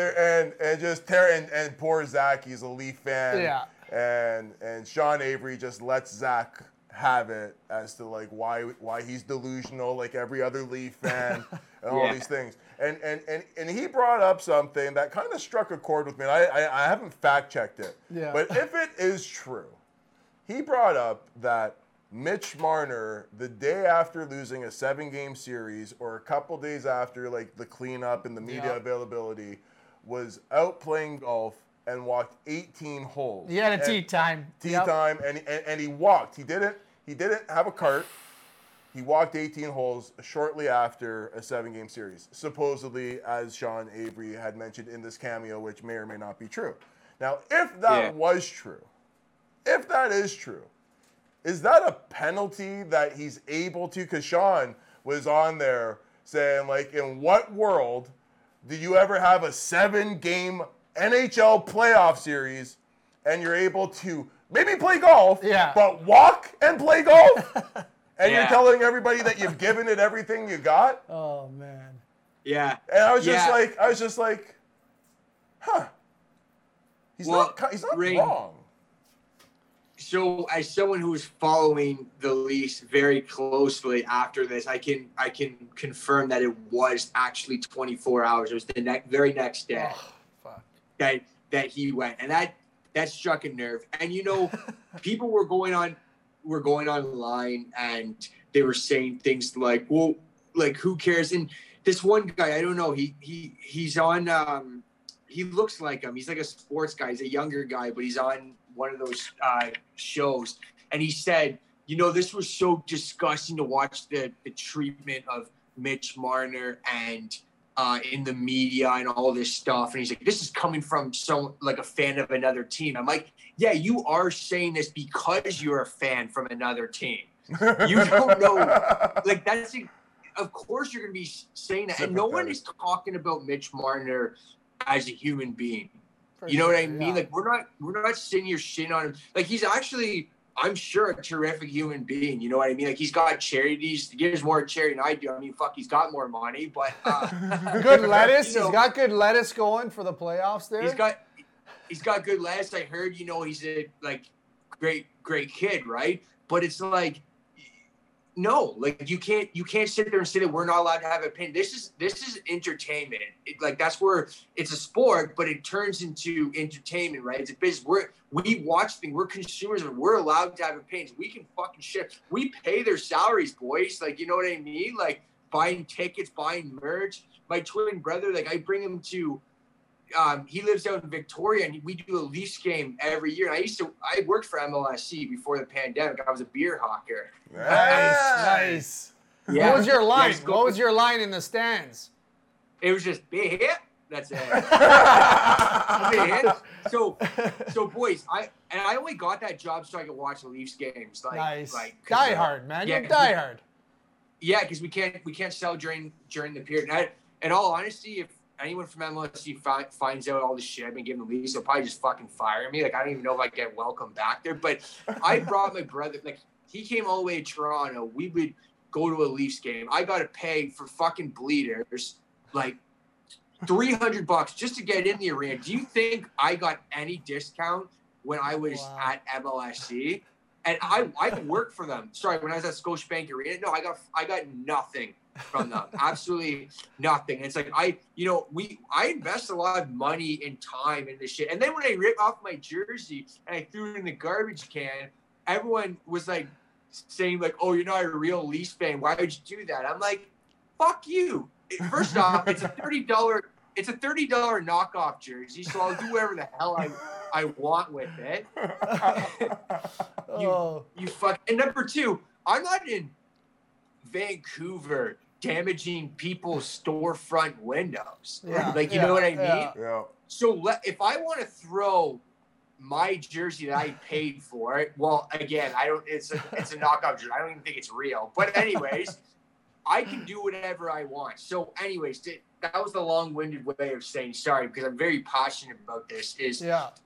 poor Zach, he's a Leaf fan. Yeah. And Sean Avery just lets Zach have it as to like why he's delusional like every other Leaf fan and all these things. And he brought up something that kind of struck a chord with me. I haven't fact checked it. Yeah. But if it is true, he brought up that Mitch Marner, the day after losing a 7-game series, or a couple days after, like the cleanup and the media availability, was out playing golf and walked 18 holes. He had a tee time. And he walked. He didn't have a cart. He walked 18 holes shortly after a 7-game series, supposedly, as Sean Avery had mentioned in this cameo, which may or may not be true. Now, if that was true, that is true, is that a penalty that he's able to? Because Sean was on there saying, like, in what world do you ever have a 7-game NHL playoff series and you're able to maybe play golf, but walk and play golf? And you're telling everybody that you've given it everything you got? Oh, man. Yeah. And I was just like, huh. He's not wrong. So as someone who's following the Leafs very closely after this, I can confirm that it was actually 24 hours. It was the very next day that he went, and that struck a nerve. And you know, people were going online and they were saying things like, "Well, like who cares?" And this one guy, I don't know, he's on. He looks like him. He's like a sports guy. He's a younger guy, but he's on one of those shows. And he said, you know, this was so disgusting to watch the treatment of Mitch Marner and in the media and all this stuff. And he's like, this is coming from a fan of another team. I'm like, yeah, you are saying this because you're a fan from another team. You don't know. Like, of course you're going to be saying that. And no one is talking about Mitch Marner as a human being. You know what I mean? Yeah. Like, we're not sitting here shitting on him. Like, he's actually, I'm sure, a terrific human being. You know what I mean? Like, he's got charities. He gives more charity than I do. I mean, fuck, he's got more money, but good lettuce. You know, he's got good lettuce going for the playoffs there. He's got good lettuce. I heard, you know, he's a great kid, right? But it's like, no, like you can't sit there and say that we're not allowed to have an opinion. This is entertainment. That's where it's a sport, but it turns into entertainment, right? It's a business. We watch things. We're consumers, and we're allowed to have opinions. We can fucking shit. We pay their salaries, boys. Like, you know what I mean? Like, buying tickets, buying merch. My twin brother, like, I bring him to. He lives out in Victoria, and we do a Leafs game every year. And I worked for MLSC before the pandemic. I was a beer hawker. Nice. Yeah. What was your line? What was your line in the stands? It was just be hit. That's it. So boys, I only got that job so I could watch the Leafs games. Diehard, man. Yeah, you're diehard. Yeah, because we can't sell during the period. And in all honesty, if anyone from MLSC finds out all the shit I've been giving the Leafs, they'll probably just fucking fire me. Like, I don't even know if I get welcome back there. But I brought my brother. Like, he came all the way to Toronto. We would go to a Leafs game. I got to pay for fucking bleeders, like $300 just to get in the arena. Do you think I got any discount when I was at MLSC? And I worked for them. Sorry, when I was at Scotiabank Arena, no, I got nothing from them. Absolutely nothing. And it's like, I invest a lot of money and time in this shit. And then when I ripped off my jersey and I threw it in the garbage can, everyone was like saying, like, oh, you're not a real Leafs fan. Why would you do that? I'm like, fuck you. First off, it's a $30 knockoff jersey, so I'll do whatever the hell I want with it. You fuck. And number two, I'm not in Vancouver damaging people's storefront windows. Yeah. Like, you know what I mean? Yeah. So if I want to throw my jersey that I paid for, well, again, I don't. It's a knockoff jersey. I don't even think it's real. But anyways, I can do whatever I want. So anyways, that was the long-winded way of saying sorry, because I'm very passionate about this.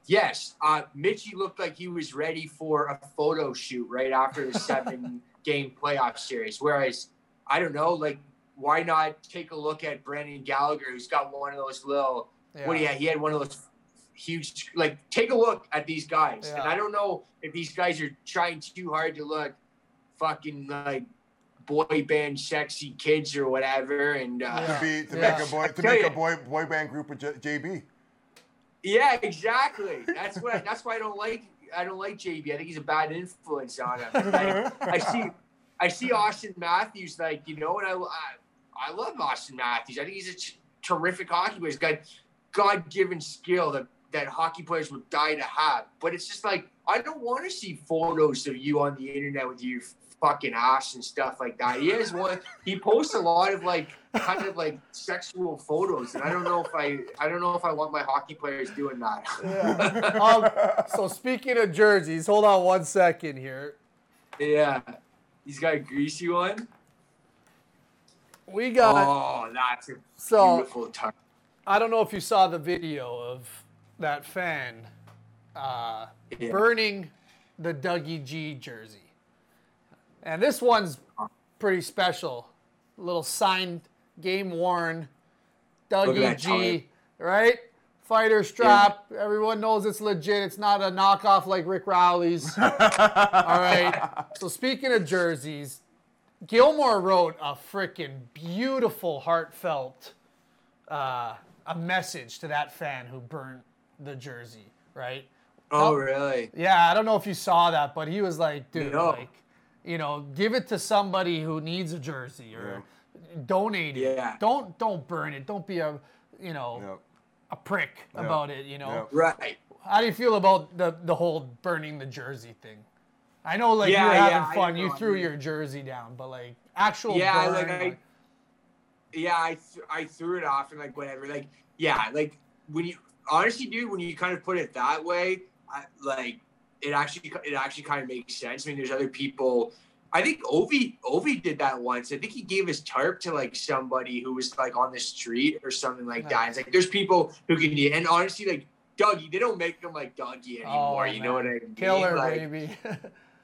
Yes, Mitchie looked like he was ready for a photo shoot right after the 7-game playoff series. Whereas, I don't know, like, why not take a look at Brandon Gallagher, who's got one of those little, he had one of those huge, like, take a look at these guys. Yeah. And I don't know if these guys are trying too hard to look fucking like boy band sexy kids or whatever. And to make a boy band group with JB. Yeah, exactly. That's why I don't like JB. I think he's a bad influence on him. I see Auston Matthews, like, you know, and I love Auston Matthews. I think he's a terrific hockey player. He's got God-given skill that hockey players would die to have. But it's just like, I don't want to see photos of you on the internet with your fucking ass and stuff like that. He has one. He posts a lot of like kind of like sexual photos, and I don't know if I want my hockey players doing that. Yeah. So speaking of jerseys, hold on one second here. Yeah, he's got a greasy one. We got. Oh, that's a beautiful tuck. I don't know if you saw the video of that fan burning the Dougie G jersey. And this one's pretty special. A little signed, game-worn, Dougie G, right? Fighter strap. Yeah. Everyone knows it's legit. It's not a knockoff like Rick Rowley's. All right. So speaking of jerseys, Gilmour wrote a freaking beautiful, heartfelt a message to that fan who burnt the jersey, right? Oh, really? Yeah, I don't know if you saw that, but he was like, dude, give it to somebody who needs a jersey or donate it. Yeah. Don't burn it. Don't be a prick about it, Right. How do you feel about the whole burning the jersey thing? I know, like, you were having fun. You threw your jersey down, but, like, actual burn. I threw it off and, like, whatever. Like, yeah, like, when you – honestly, dude, when you kind of put it that way, it actually kind of makes sense. I mean, there's other people – I think Ovi did that once. I think he gave his tarp to, like, somebody who was, like, on the street or something like that. It's like, there's people who can – and honestly, like, Dougie, they don't make them like Dougie anymore. You know what I mean? Killer, like, baby.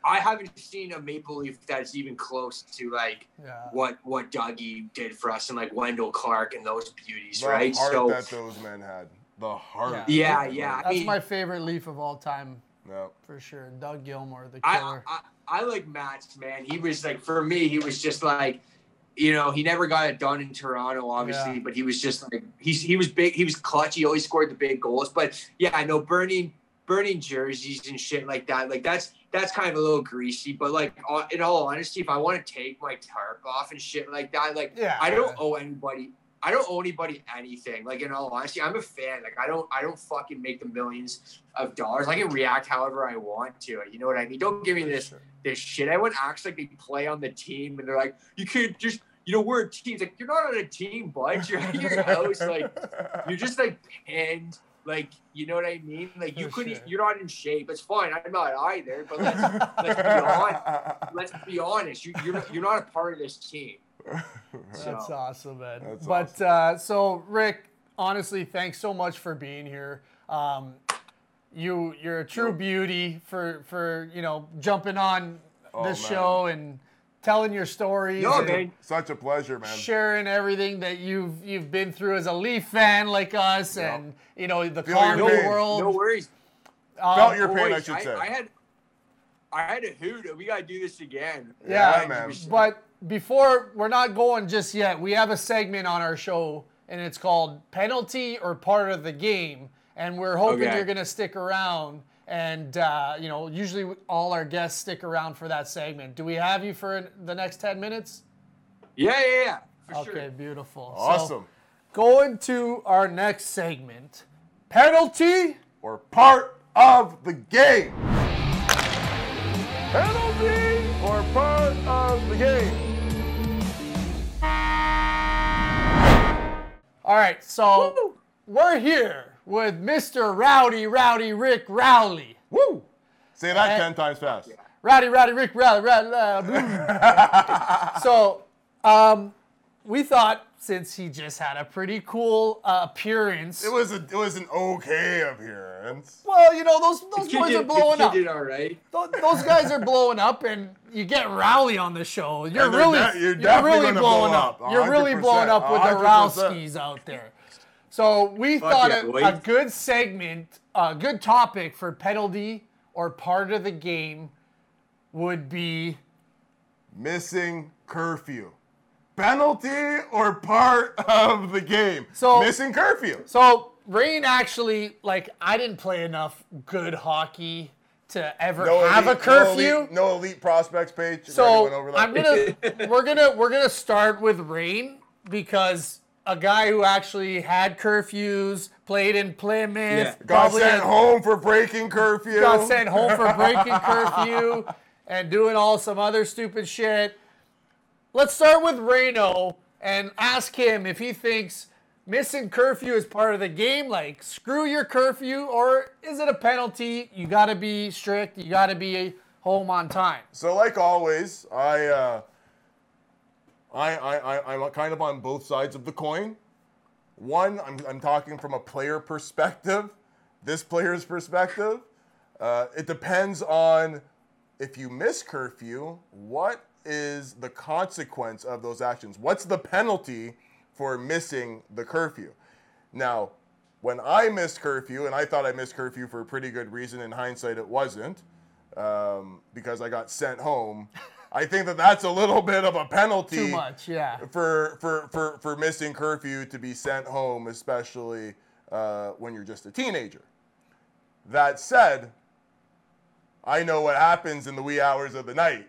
I haven't seen a Maple Leaf that's even close to like what Dougie did for us and like Wendell Clark and those beauties, right? The heart that those men had. The heart. Yeah. That's my favorite Leaf of all time. No. For sure. Doug Gilmour, the killer. I like Mats, man. He was like, for me, he was just like, he never got it done in Toronto, obviously, but he was just like, he was big. He was clutch. He always scored the big goals. But yeah, I know burning jerseys and shit like that. Like that's kind of a little greasy, but like in all honesty, if I want to take my tarp off and shit like that, like I don't owe anybody anything. Like in all honesty, I'm a fan. Like I don't fucking make the millions of dollars. I can react however I want to. You know what I mean? Don't give me this shit. Everyone acts like they play on the team, and they're like, you can't just, we're a team. It's like, you're not on a team, bud. You're at your house. Like you're just like pinned. Like, you know what I mean? Like you're not in shape. It's fine. I'm not either. But let's be honest. You're not a part of this team. That's awesome, man. So Rick, honestly, thanks so much for being here. You're a true beauty for jumping on this show and telling your story. No, man. Such a pleasure, man. Sharing everything that you've been through as a Leaf fan like us, and the Congo world. No worries. Felt your pain, I should say. I had a hoot. We gotta do this again. Yeah man. But before, we're not going just yet. We have a segment on our show, and it's called Penalty or Part of the Game. And we're hoping you're going to stick around. And, usually all our guests stick around for that segment. Do we have you for the next 10 minutes? Yeah. For sure. Okay, beautiful. Awesome. So, going to our next segment, Penalty or Part of the Game. Penalty or Part of the Game. All right, so we're here with Mr. Rowdy Rick Rowley. Woo! Say that 10 times fast. Yeah. Rowdy Rick Rowley. So we thought, since he just had a pretty cool appearance, it was an okay appearance. Well, those boys are blowing up. You did all right. Those guys are blowing up, and you get Rowley on the show. You're really blowing up. You're really blowing up with 100%. The Rowskis out there. So we thought a good segment, a good topic for penalty or part of the game would be missing curfew. Penalty or part of the game. So missing curfew. So Rain actually, like, I didn't play enough good hockey to ever have a curfew. No elite prospects page. So over that. we're gonna start with Rain, because a guy who actually had curfews, played in Plymouth. Yeah. Got sent home for breaking curfew. and doing all some other stupid shit. Let's start with Reno and ask him if he thinks missing curfew is part of the game. Like, screw your curfew, or is it a penalty? You got to be strict. You got to be home on time. So, like always, I'm kind of on both sides of the coin. One, I'm talking from a player perspective, this player's perspective. It depends on if you miss curfew, what is the consequence of those actions? What's the penalty for missing the curfew? Now, when I missed curfew, and I thought I missed curfew for a pretty good reason, in hindsight it wasn't, because I got sent home. I think that that's a little bit of a penalty. Too much, yeah. For missing curfew to be sent home, especially when you're just a teenager. That said, I know what happens in the wee hours of the night.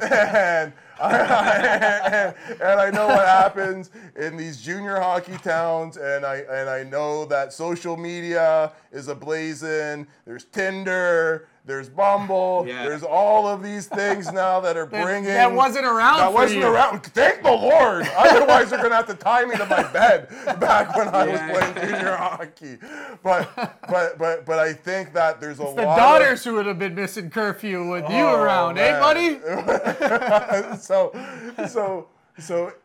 And I know what happens in these junior hockey towns, and I know that social media is ablazing. There's Tinder, there's Bumble, there's all of these things now that are bringing... That wasn't around that for wasn't you. Around. Thank the Lord! Otherwise, they're going to have to tie me to my bed back when I was playing junior hockey. But I think that there's a lot the daughters who would have been missing curfew with you around, man. Eh, buddy? So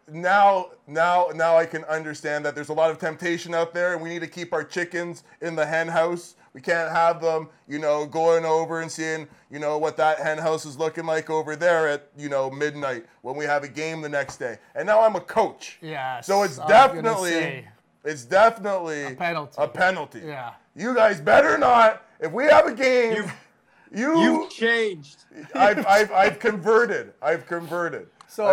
now I can understand that there's a lot of temptation out there, and we need to keep our chickens in the hen house. We can't have them, going over and seeing, what that hen house is looking like over there at, midnight when we have a game the next day. And now I'm a coach. Yes. So it's definitely a penalty. Yeah. You guys better not. If we have a game, you've changed. I've converted. So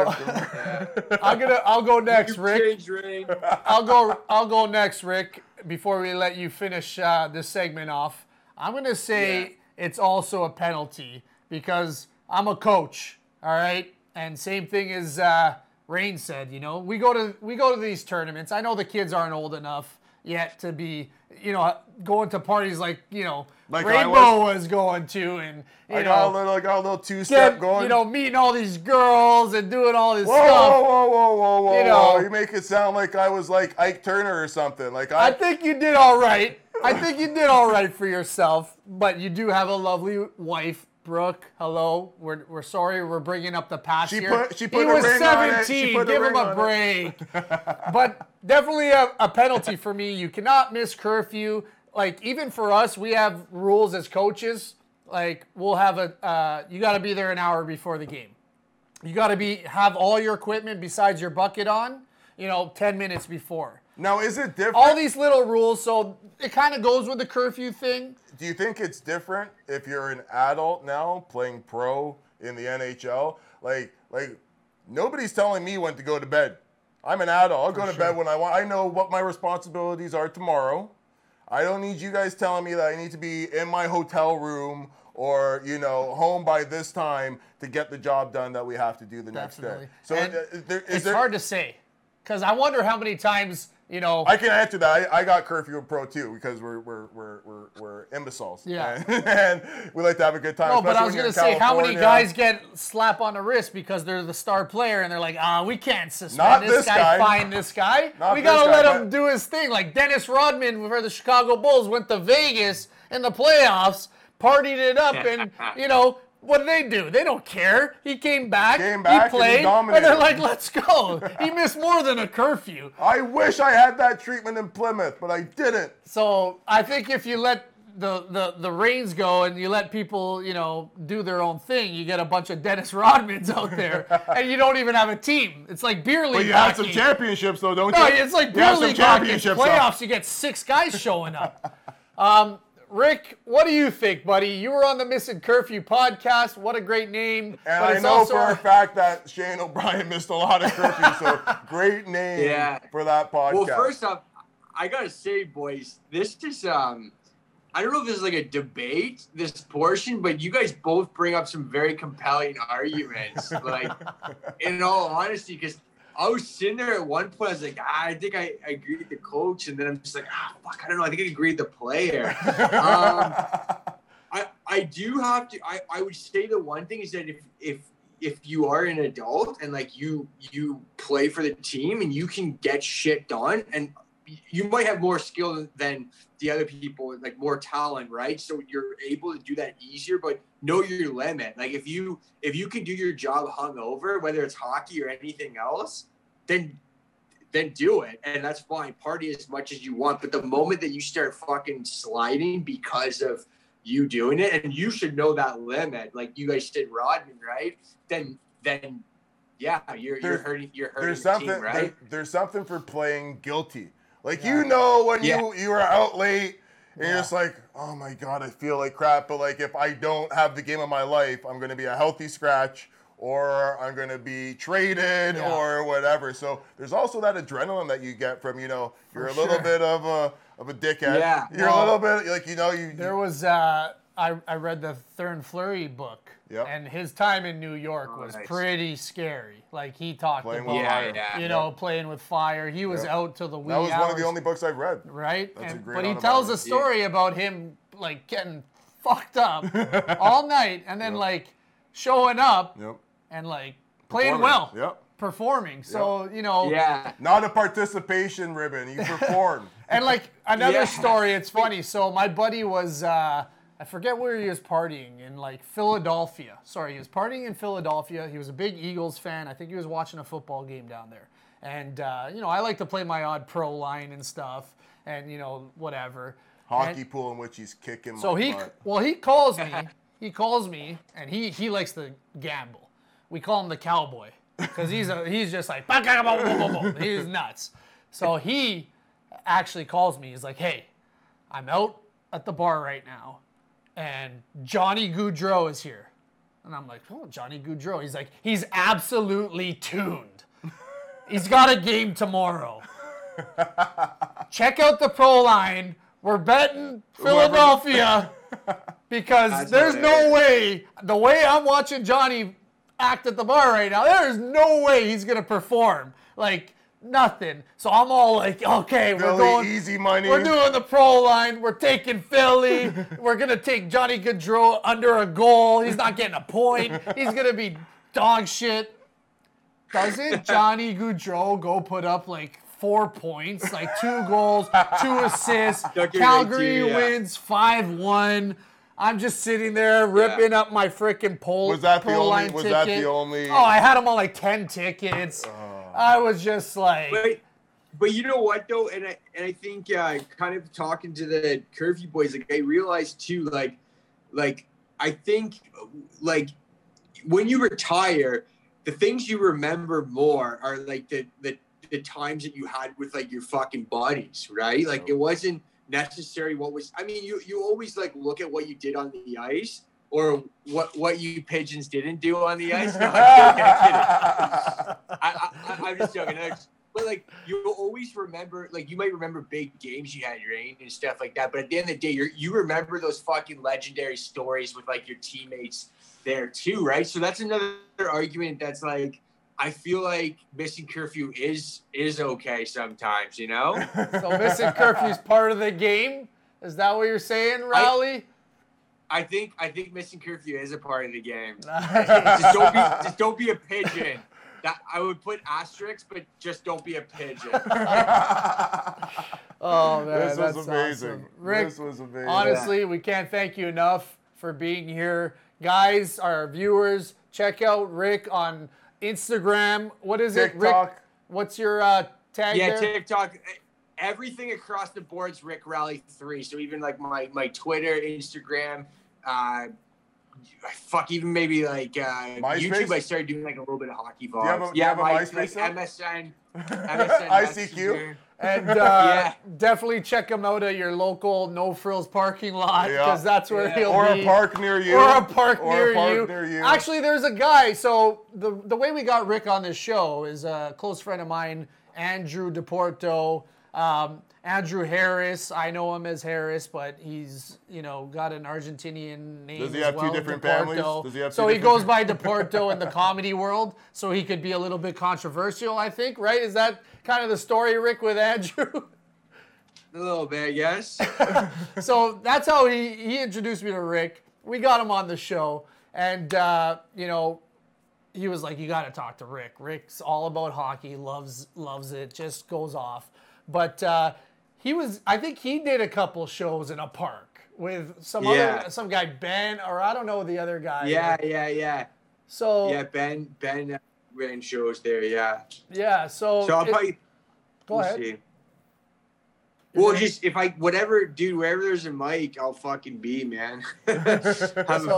I'll go next, Rick. I'll go next, Rick. Before we let you finish this segment off, I'm gonna say it's also a penalty because I'm a coach. All right, and same thing as Rain said. We go to these tournaments. I know the kids aren't old enough yet to be going to parties like Rainbow was going to, and I got a little two-step going. Meeting all these girls and doing all this stuff. Whoa. You make it sound like I was like Ike Turner or something. Like I think you did all right. I think you did all right for yourself, but you do have a lovely wife, Brooke. Hello. We're sorry we're bringing up the past here. She put he was 17. Give him a break. But definitely a penalty for me. You cannot miss curfew. Like, even for us, we have rules as coaches. Like, we'll have you got to be there an hour before the game. You got to have all your equipment besides your bucket on, 10 minutes before. Now, is it different? All these little rules, so it kind of goes with the curfew thing. Do you think it's different if you're an adult now playing pro in the NHL? Like nobody's telling me when to go to bed. I'm an adult. I'll go to bed when I want. I know what my responsibilities are tomorrow. I don't need you guys telling me that I need to be in my hotel room or, home by this time to get the job done that we have to do the next day. So it's hard to say, because I wonder how many times, I can answer that. I got curfew in pro too, because we're imbeciles. Yeah. And we like to have a good time. No, but I was going to say, how many guys get slap on the wrist because they're the star player and they're like, we can't suspend this guy, fine this guy. We got to let him do his thing. Like Dennis Rodman for the Chicago Bulls went to Vegas in the playoffs, partied it up, and, what do they do? They don't care. He came back, he played, and they're like, let's go. He missed more than a curfew. I wish I had that treatment in Plymouth, but I didn't. So I think if you let the reins go and you let people, do their own thing, you get a bunch of Dennis Rodmans out there, and you don't even have a team. It's like beer league. But you have some championships, though, don't you? No, it's like beer league championships. Playoffs, you get 6 guys showing up. Rick, what do you think, buddy? You were on the Missing Curfew podcast. What a great name. And I know for a fact that Shane O'Brien missed a lot of curfew, so great name for that podcast. Well, first off, I got to say, boys, this is, I don't know if this is like a debate, this portion, but you guys both bring up some very compelling arguments, like, in all honesty, because I was sitting there at one point, I was like, I think I agree with the coach. And then I'm just like, I don't know. I think I agree with the player. I do have to. I would say the one thing is that if you are an adult and like you play for the team and you can get shit done, and you might have more skill than the other people, like more talent, right? So you're able to do that easier, but know your limit. Like if you can do your job hungover, whether it's hockey or anything else, then do it, and that's fine. Party as much as you want, but the moment that you start fucking sliding because of you doing it, and you should know that limit. Like you guys did, Rodman, right? Then, yeah, you're hurting. You're hurting there's the something, team, right? There's something for playing guilty. Like yeah. You know when yeah. you are out late, and yeah. You're just like, oh my god, I feel like crap. But like if I don't have the game of my life, I'm gonna be a healthy scratch, or I'm gonna be traded, yeah. or whatever. So there's also that adrenaline that you get from you're for a little sure. bit of a. Of a dickhead. Yeah. You're a little bit like you. There was I read the Thorne Fleury book. Yep. And his time in New York was pretty scary. Like he talked about playing with fire. He was out till the wee hours. That was one of the only books I've read. Right? That's a great one. But he tells a story about him like getting fucked up all night and then like showing up and like playing well. Yep. Performing. So, Not a participation ribbon. You perform. And like another story, it's funny. So my buddy was, I forget where he was partying in like Philadelphia. Sorry, he was partying in Philadelphia. He was a big Eagles fan. I think he was watching a football game down there. And, I like to play my odd pro line and stuff and, whatever. Hockey pool in which he's kicking my butt. Well, he calls me. He calls me and he likes to gamble. We call him the cowboy. Because he's just like, he's nuts. So he actually calls me. He's like, hey, I'm out at the bar right now, and Johnny Gaudreau is here. And I'm like, oh, Johnny Gaudreau. He's like, he's absolutely tuned. He's got a game tomorrow. Check out the pro line. We're betting Philadelphia because there's no way. The way I'm watching Johnny act at the bar right now, there's no way he's gonna perform like nothing. So I'm all like, okay, Philly, we're going easy money, we're doing the pro line, we're taking Philly, we're gonna take Johnny Gaudreau under a goal, he's not getting a point, he's gonna be dog shit. Doesn't Johnny Gaudreau go put up like 4 points, like 2 goals, 2 assists, Calgary wins 5-1. I'm just sitting there ripping up my frickin' pole. Was that the only? Oh, I had them on like 10 tickets. I was just like. But you know what though, and I think kind of talking to the curfew boys, like I realized too, like I think like when you retire, the things you remember more are like the times that you had with like your fucking buddies, right? Like it wasn't necessary what was you always like look at what you did on the ice or what you pigeons didn't do on the ice. No, I'm just joking. But like you always remember, like you might remember big games you had, Rain, and stuff like that, but at the end of the day you remember those fucking legendary stories with like your teammates there too, right? So that's another argument that's like I feel like Missing Curfew is okay sometimes, So Missing Curfew is part of the game? Is that what you're saying, Rowley? I think Missing Curfew is a part of the game. Nice. Just don't be a pigeon. That I would put asterisks, but just don't be a pigeon. Oh man, this was amazing. Awesome. Rick, this was amazing. Honestly, we can't thank you enough for being here. Guys, our viewers, check out Rick on Instagram. What is TikTok. It, Rick? What's your tag there? Yeah, TikTok. Everything across the board's Rick Rowley 3. So even like my Twitter, Instagram, even maybe like YouTube. I started doing like a little bit of hockey vlogs. MySpace, like MSN, ICQ. And definitely check him out at your local No Frills parking lot because that's where he'll be. Or a park near you. Actually, there's a guy. So the way we got Rick on this show is a close friend of mine, Andrew DePorto, Andrew Harris. I know him as Harris, but he's got an Argentinian name. Does he have two different families? So he goes by DePorto in the comedy world, so he could be a little bit controversial, I think. Right? Is that kind of the story, Rick, with Andrew? A little bit, yes. So that's how he introduced me to Rick. We got him on the show, and, he was like, you got to talk to Rick. Rick's all about hockey, loves it, just goes off. But I think he did a couple shows in a park with some guy, Ben, or I don't know the other guy. Yeah. So yeah, Ben ran shows there, yeah. Yeah, so I'll probably... Go ahead. See. Well, just wherever there's a mic, I'll fucking be, man. Have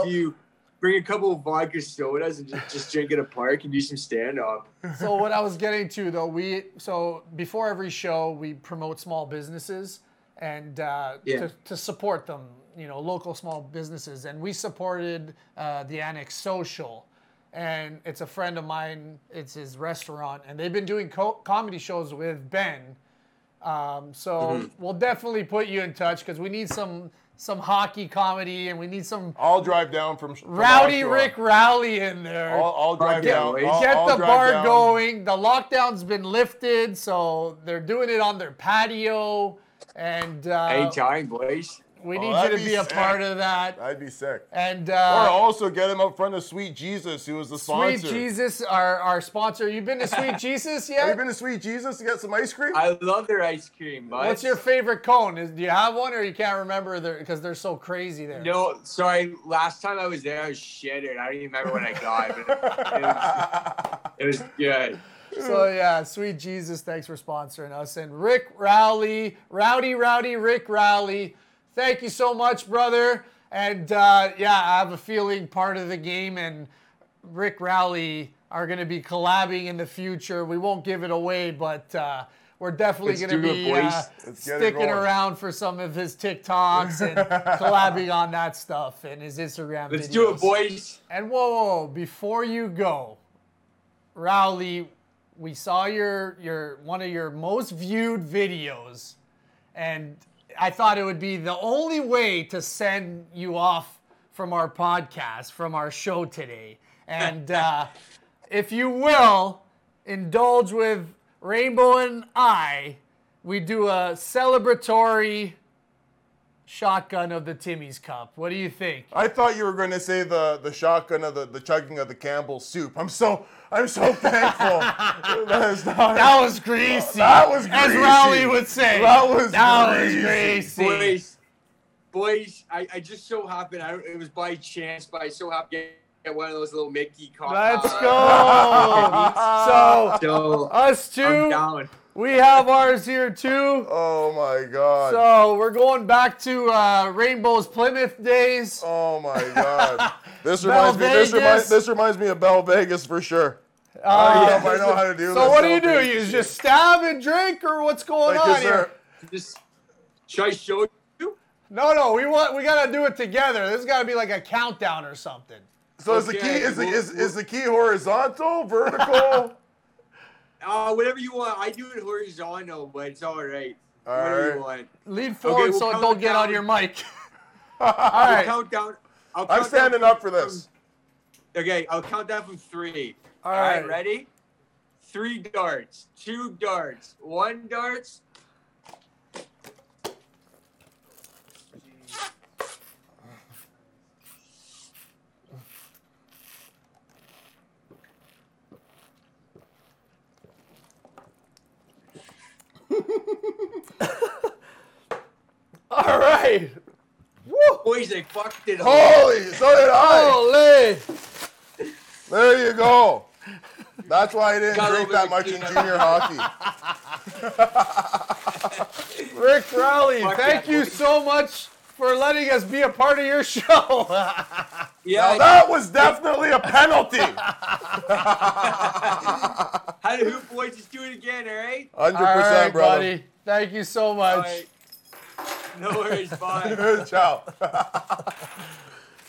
bring a couple of vodka sodas and just drink at a park and do some stand-up. So what I was getting to though, before every show we promote small businesses and to support them, local small businesses, and we supported the Annex Social. And it's a friend of mine, it's his restaurant, and they've been doing comedy shows with Ben. We'll definitely put you in touch because we need some hockey comedy and we need some. I'll drive down from Rowdy Oshawa. Rick Rowley in there. I'll drive down. Get the bar going. The lockdown's been lifted, so they're doing it on their patio. And anytime, boys. We need you to be a part of that. I'd be sick. And or also get him up front of Sweet Jesus, who was the sponsor. Sweet Jesus, our sponsor. You've been to Sweet Jesus yet? Have you been to Sweet Jesus to get some ice cream? I love their ice cream, bud. What's your favorite cone? Do you have one or you can't remember because they're so crazy there? No, sorry. Last time I was there, I was shitted. I don't even remember what I got. But it was good. So, yeah, Sweet Jesus, thanks for sponsoring us. And Rick Rowley, Rowdy Rick Rowley. Thank you so much, brother. And, I have a feeling part of the game and Rick Rowley are going to be collabing in the future. We won't give it away, but we're definitely going to be sticking around for some of his TikToks and collabing on that stuff and his Instagram videos. Let's do it, boys. And whoa, before you go, Rowley, we saw your one of your most viewed videos, and I thought it would be the only way to send you off from our podcast, from our show today. And if you will, indulge with Rainbow and I. We do a celebratory shotgun of the Timmy's Cup. What do you think? I thought you were going to say the shotgun of the chugging of the Campbell's soup. I'm so thankful. That was greasy. That was greasy. As Rowley would say. That was greasy. Boys, I just so happened. It was by chance, but I so happened to get one of those little Mickey cocktails. Let's go. So us two. I'm down. We have ours here, too. Oh, my God. So we're going back to Rainbow's Plymouth days. Oh, my God. This reminds me of Bell Vegas for sure. I know how to do this. So what do? You just stab and drink, or what's going on here? Should I show you? No. We got to do it together. There's got to be like a countdown or something. So is the key horizontal, vertical? Whatever you want. I do it horizontal, but it's all right. Whatever you want. Lean forward so it don't get on your mic. All right. I'm standing up for this. Okay, I'll count down from 3. All right, ready? 3 darts, 2 darts, 1 darts. All right. Woo. Boys, they fucked it up. Holy, so did I. Holy. There you go. That's why I didn't drink that much in junior hockey. Rick Rowley, thank you so much for letting us be a part of your show. Now that was definitely a penalty. How do hoop boys just do it again, all right? 100%, all right, brother. Buddy. Thank you so much. All right. No worries, bye. Ciao.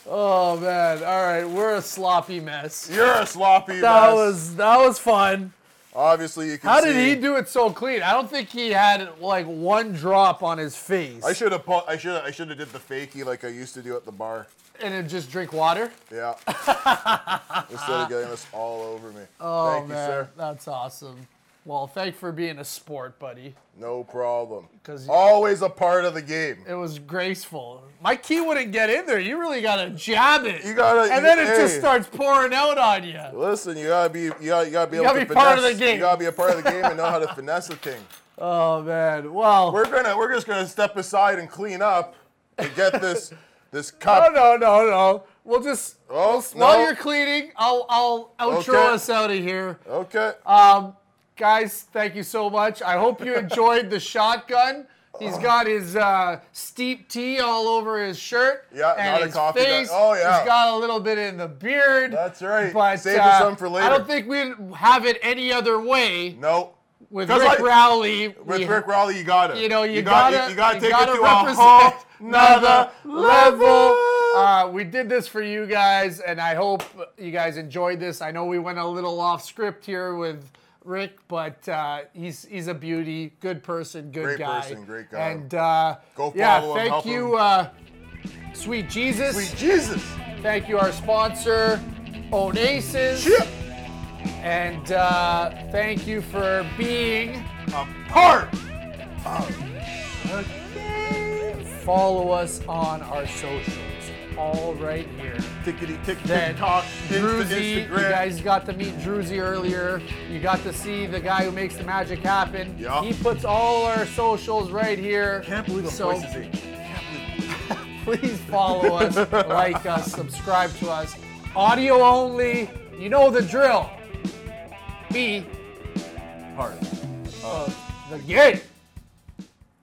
Oh man! All right, we're a sloppy mess. You're a sloppy mess. That was fun. Obviously, you can. How did he do it so clean? I don't think he had like one drop on his face. I should have did the fakie like I used to do at the bar. And then just drink water. Yeah. Instead of getting this all over me. Oh, thank you, sir. That's awesome. Well, thanks for being a sport, buddy. No problem. Always a part of the game. It was graceful. My key wouldn't get in there. You really gotta jab it. It just starts pouring out on you. Listen, you gotta be a part of the game and know how to finesse a thing. Oh man. Well, we're just gonna step aside and clean up and get this this cup. No. While you're cleaning, I'll outro us out of here. Okay. Guys, thank you so much. I hope you enjoyed the shotgun. He's got his steep tea all over his shirt. Yeah, and not his a coffee face. Oh, yeah. He's got a little bit in the beard. That's right. But save some for later. I don't think we have it any other way. No. With Rick Rowley. Rick Rowley, you got it. You gotta take it to a whole nother level. We did this for you guys, and I hope you guys enjoyed this. I know we went a little off script here with Rick, but he's a beauty, good person, great guy. And go follow him. Thank you, Sweet Jesus. Thank you, our sponsor, Onaces. Yep. And thank you for being a part of the game. Follow us on our socials. All right here. TikTok, Druzy, Instagram. You guys got to meet Druzy earlier. You got to see the guy who makes the magic happen. Yep. He puts all our socials right here. Can't believe please follow us, like us, subscribe to us. Audio only. You know the drill. Be part of the game.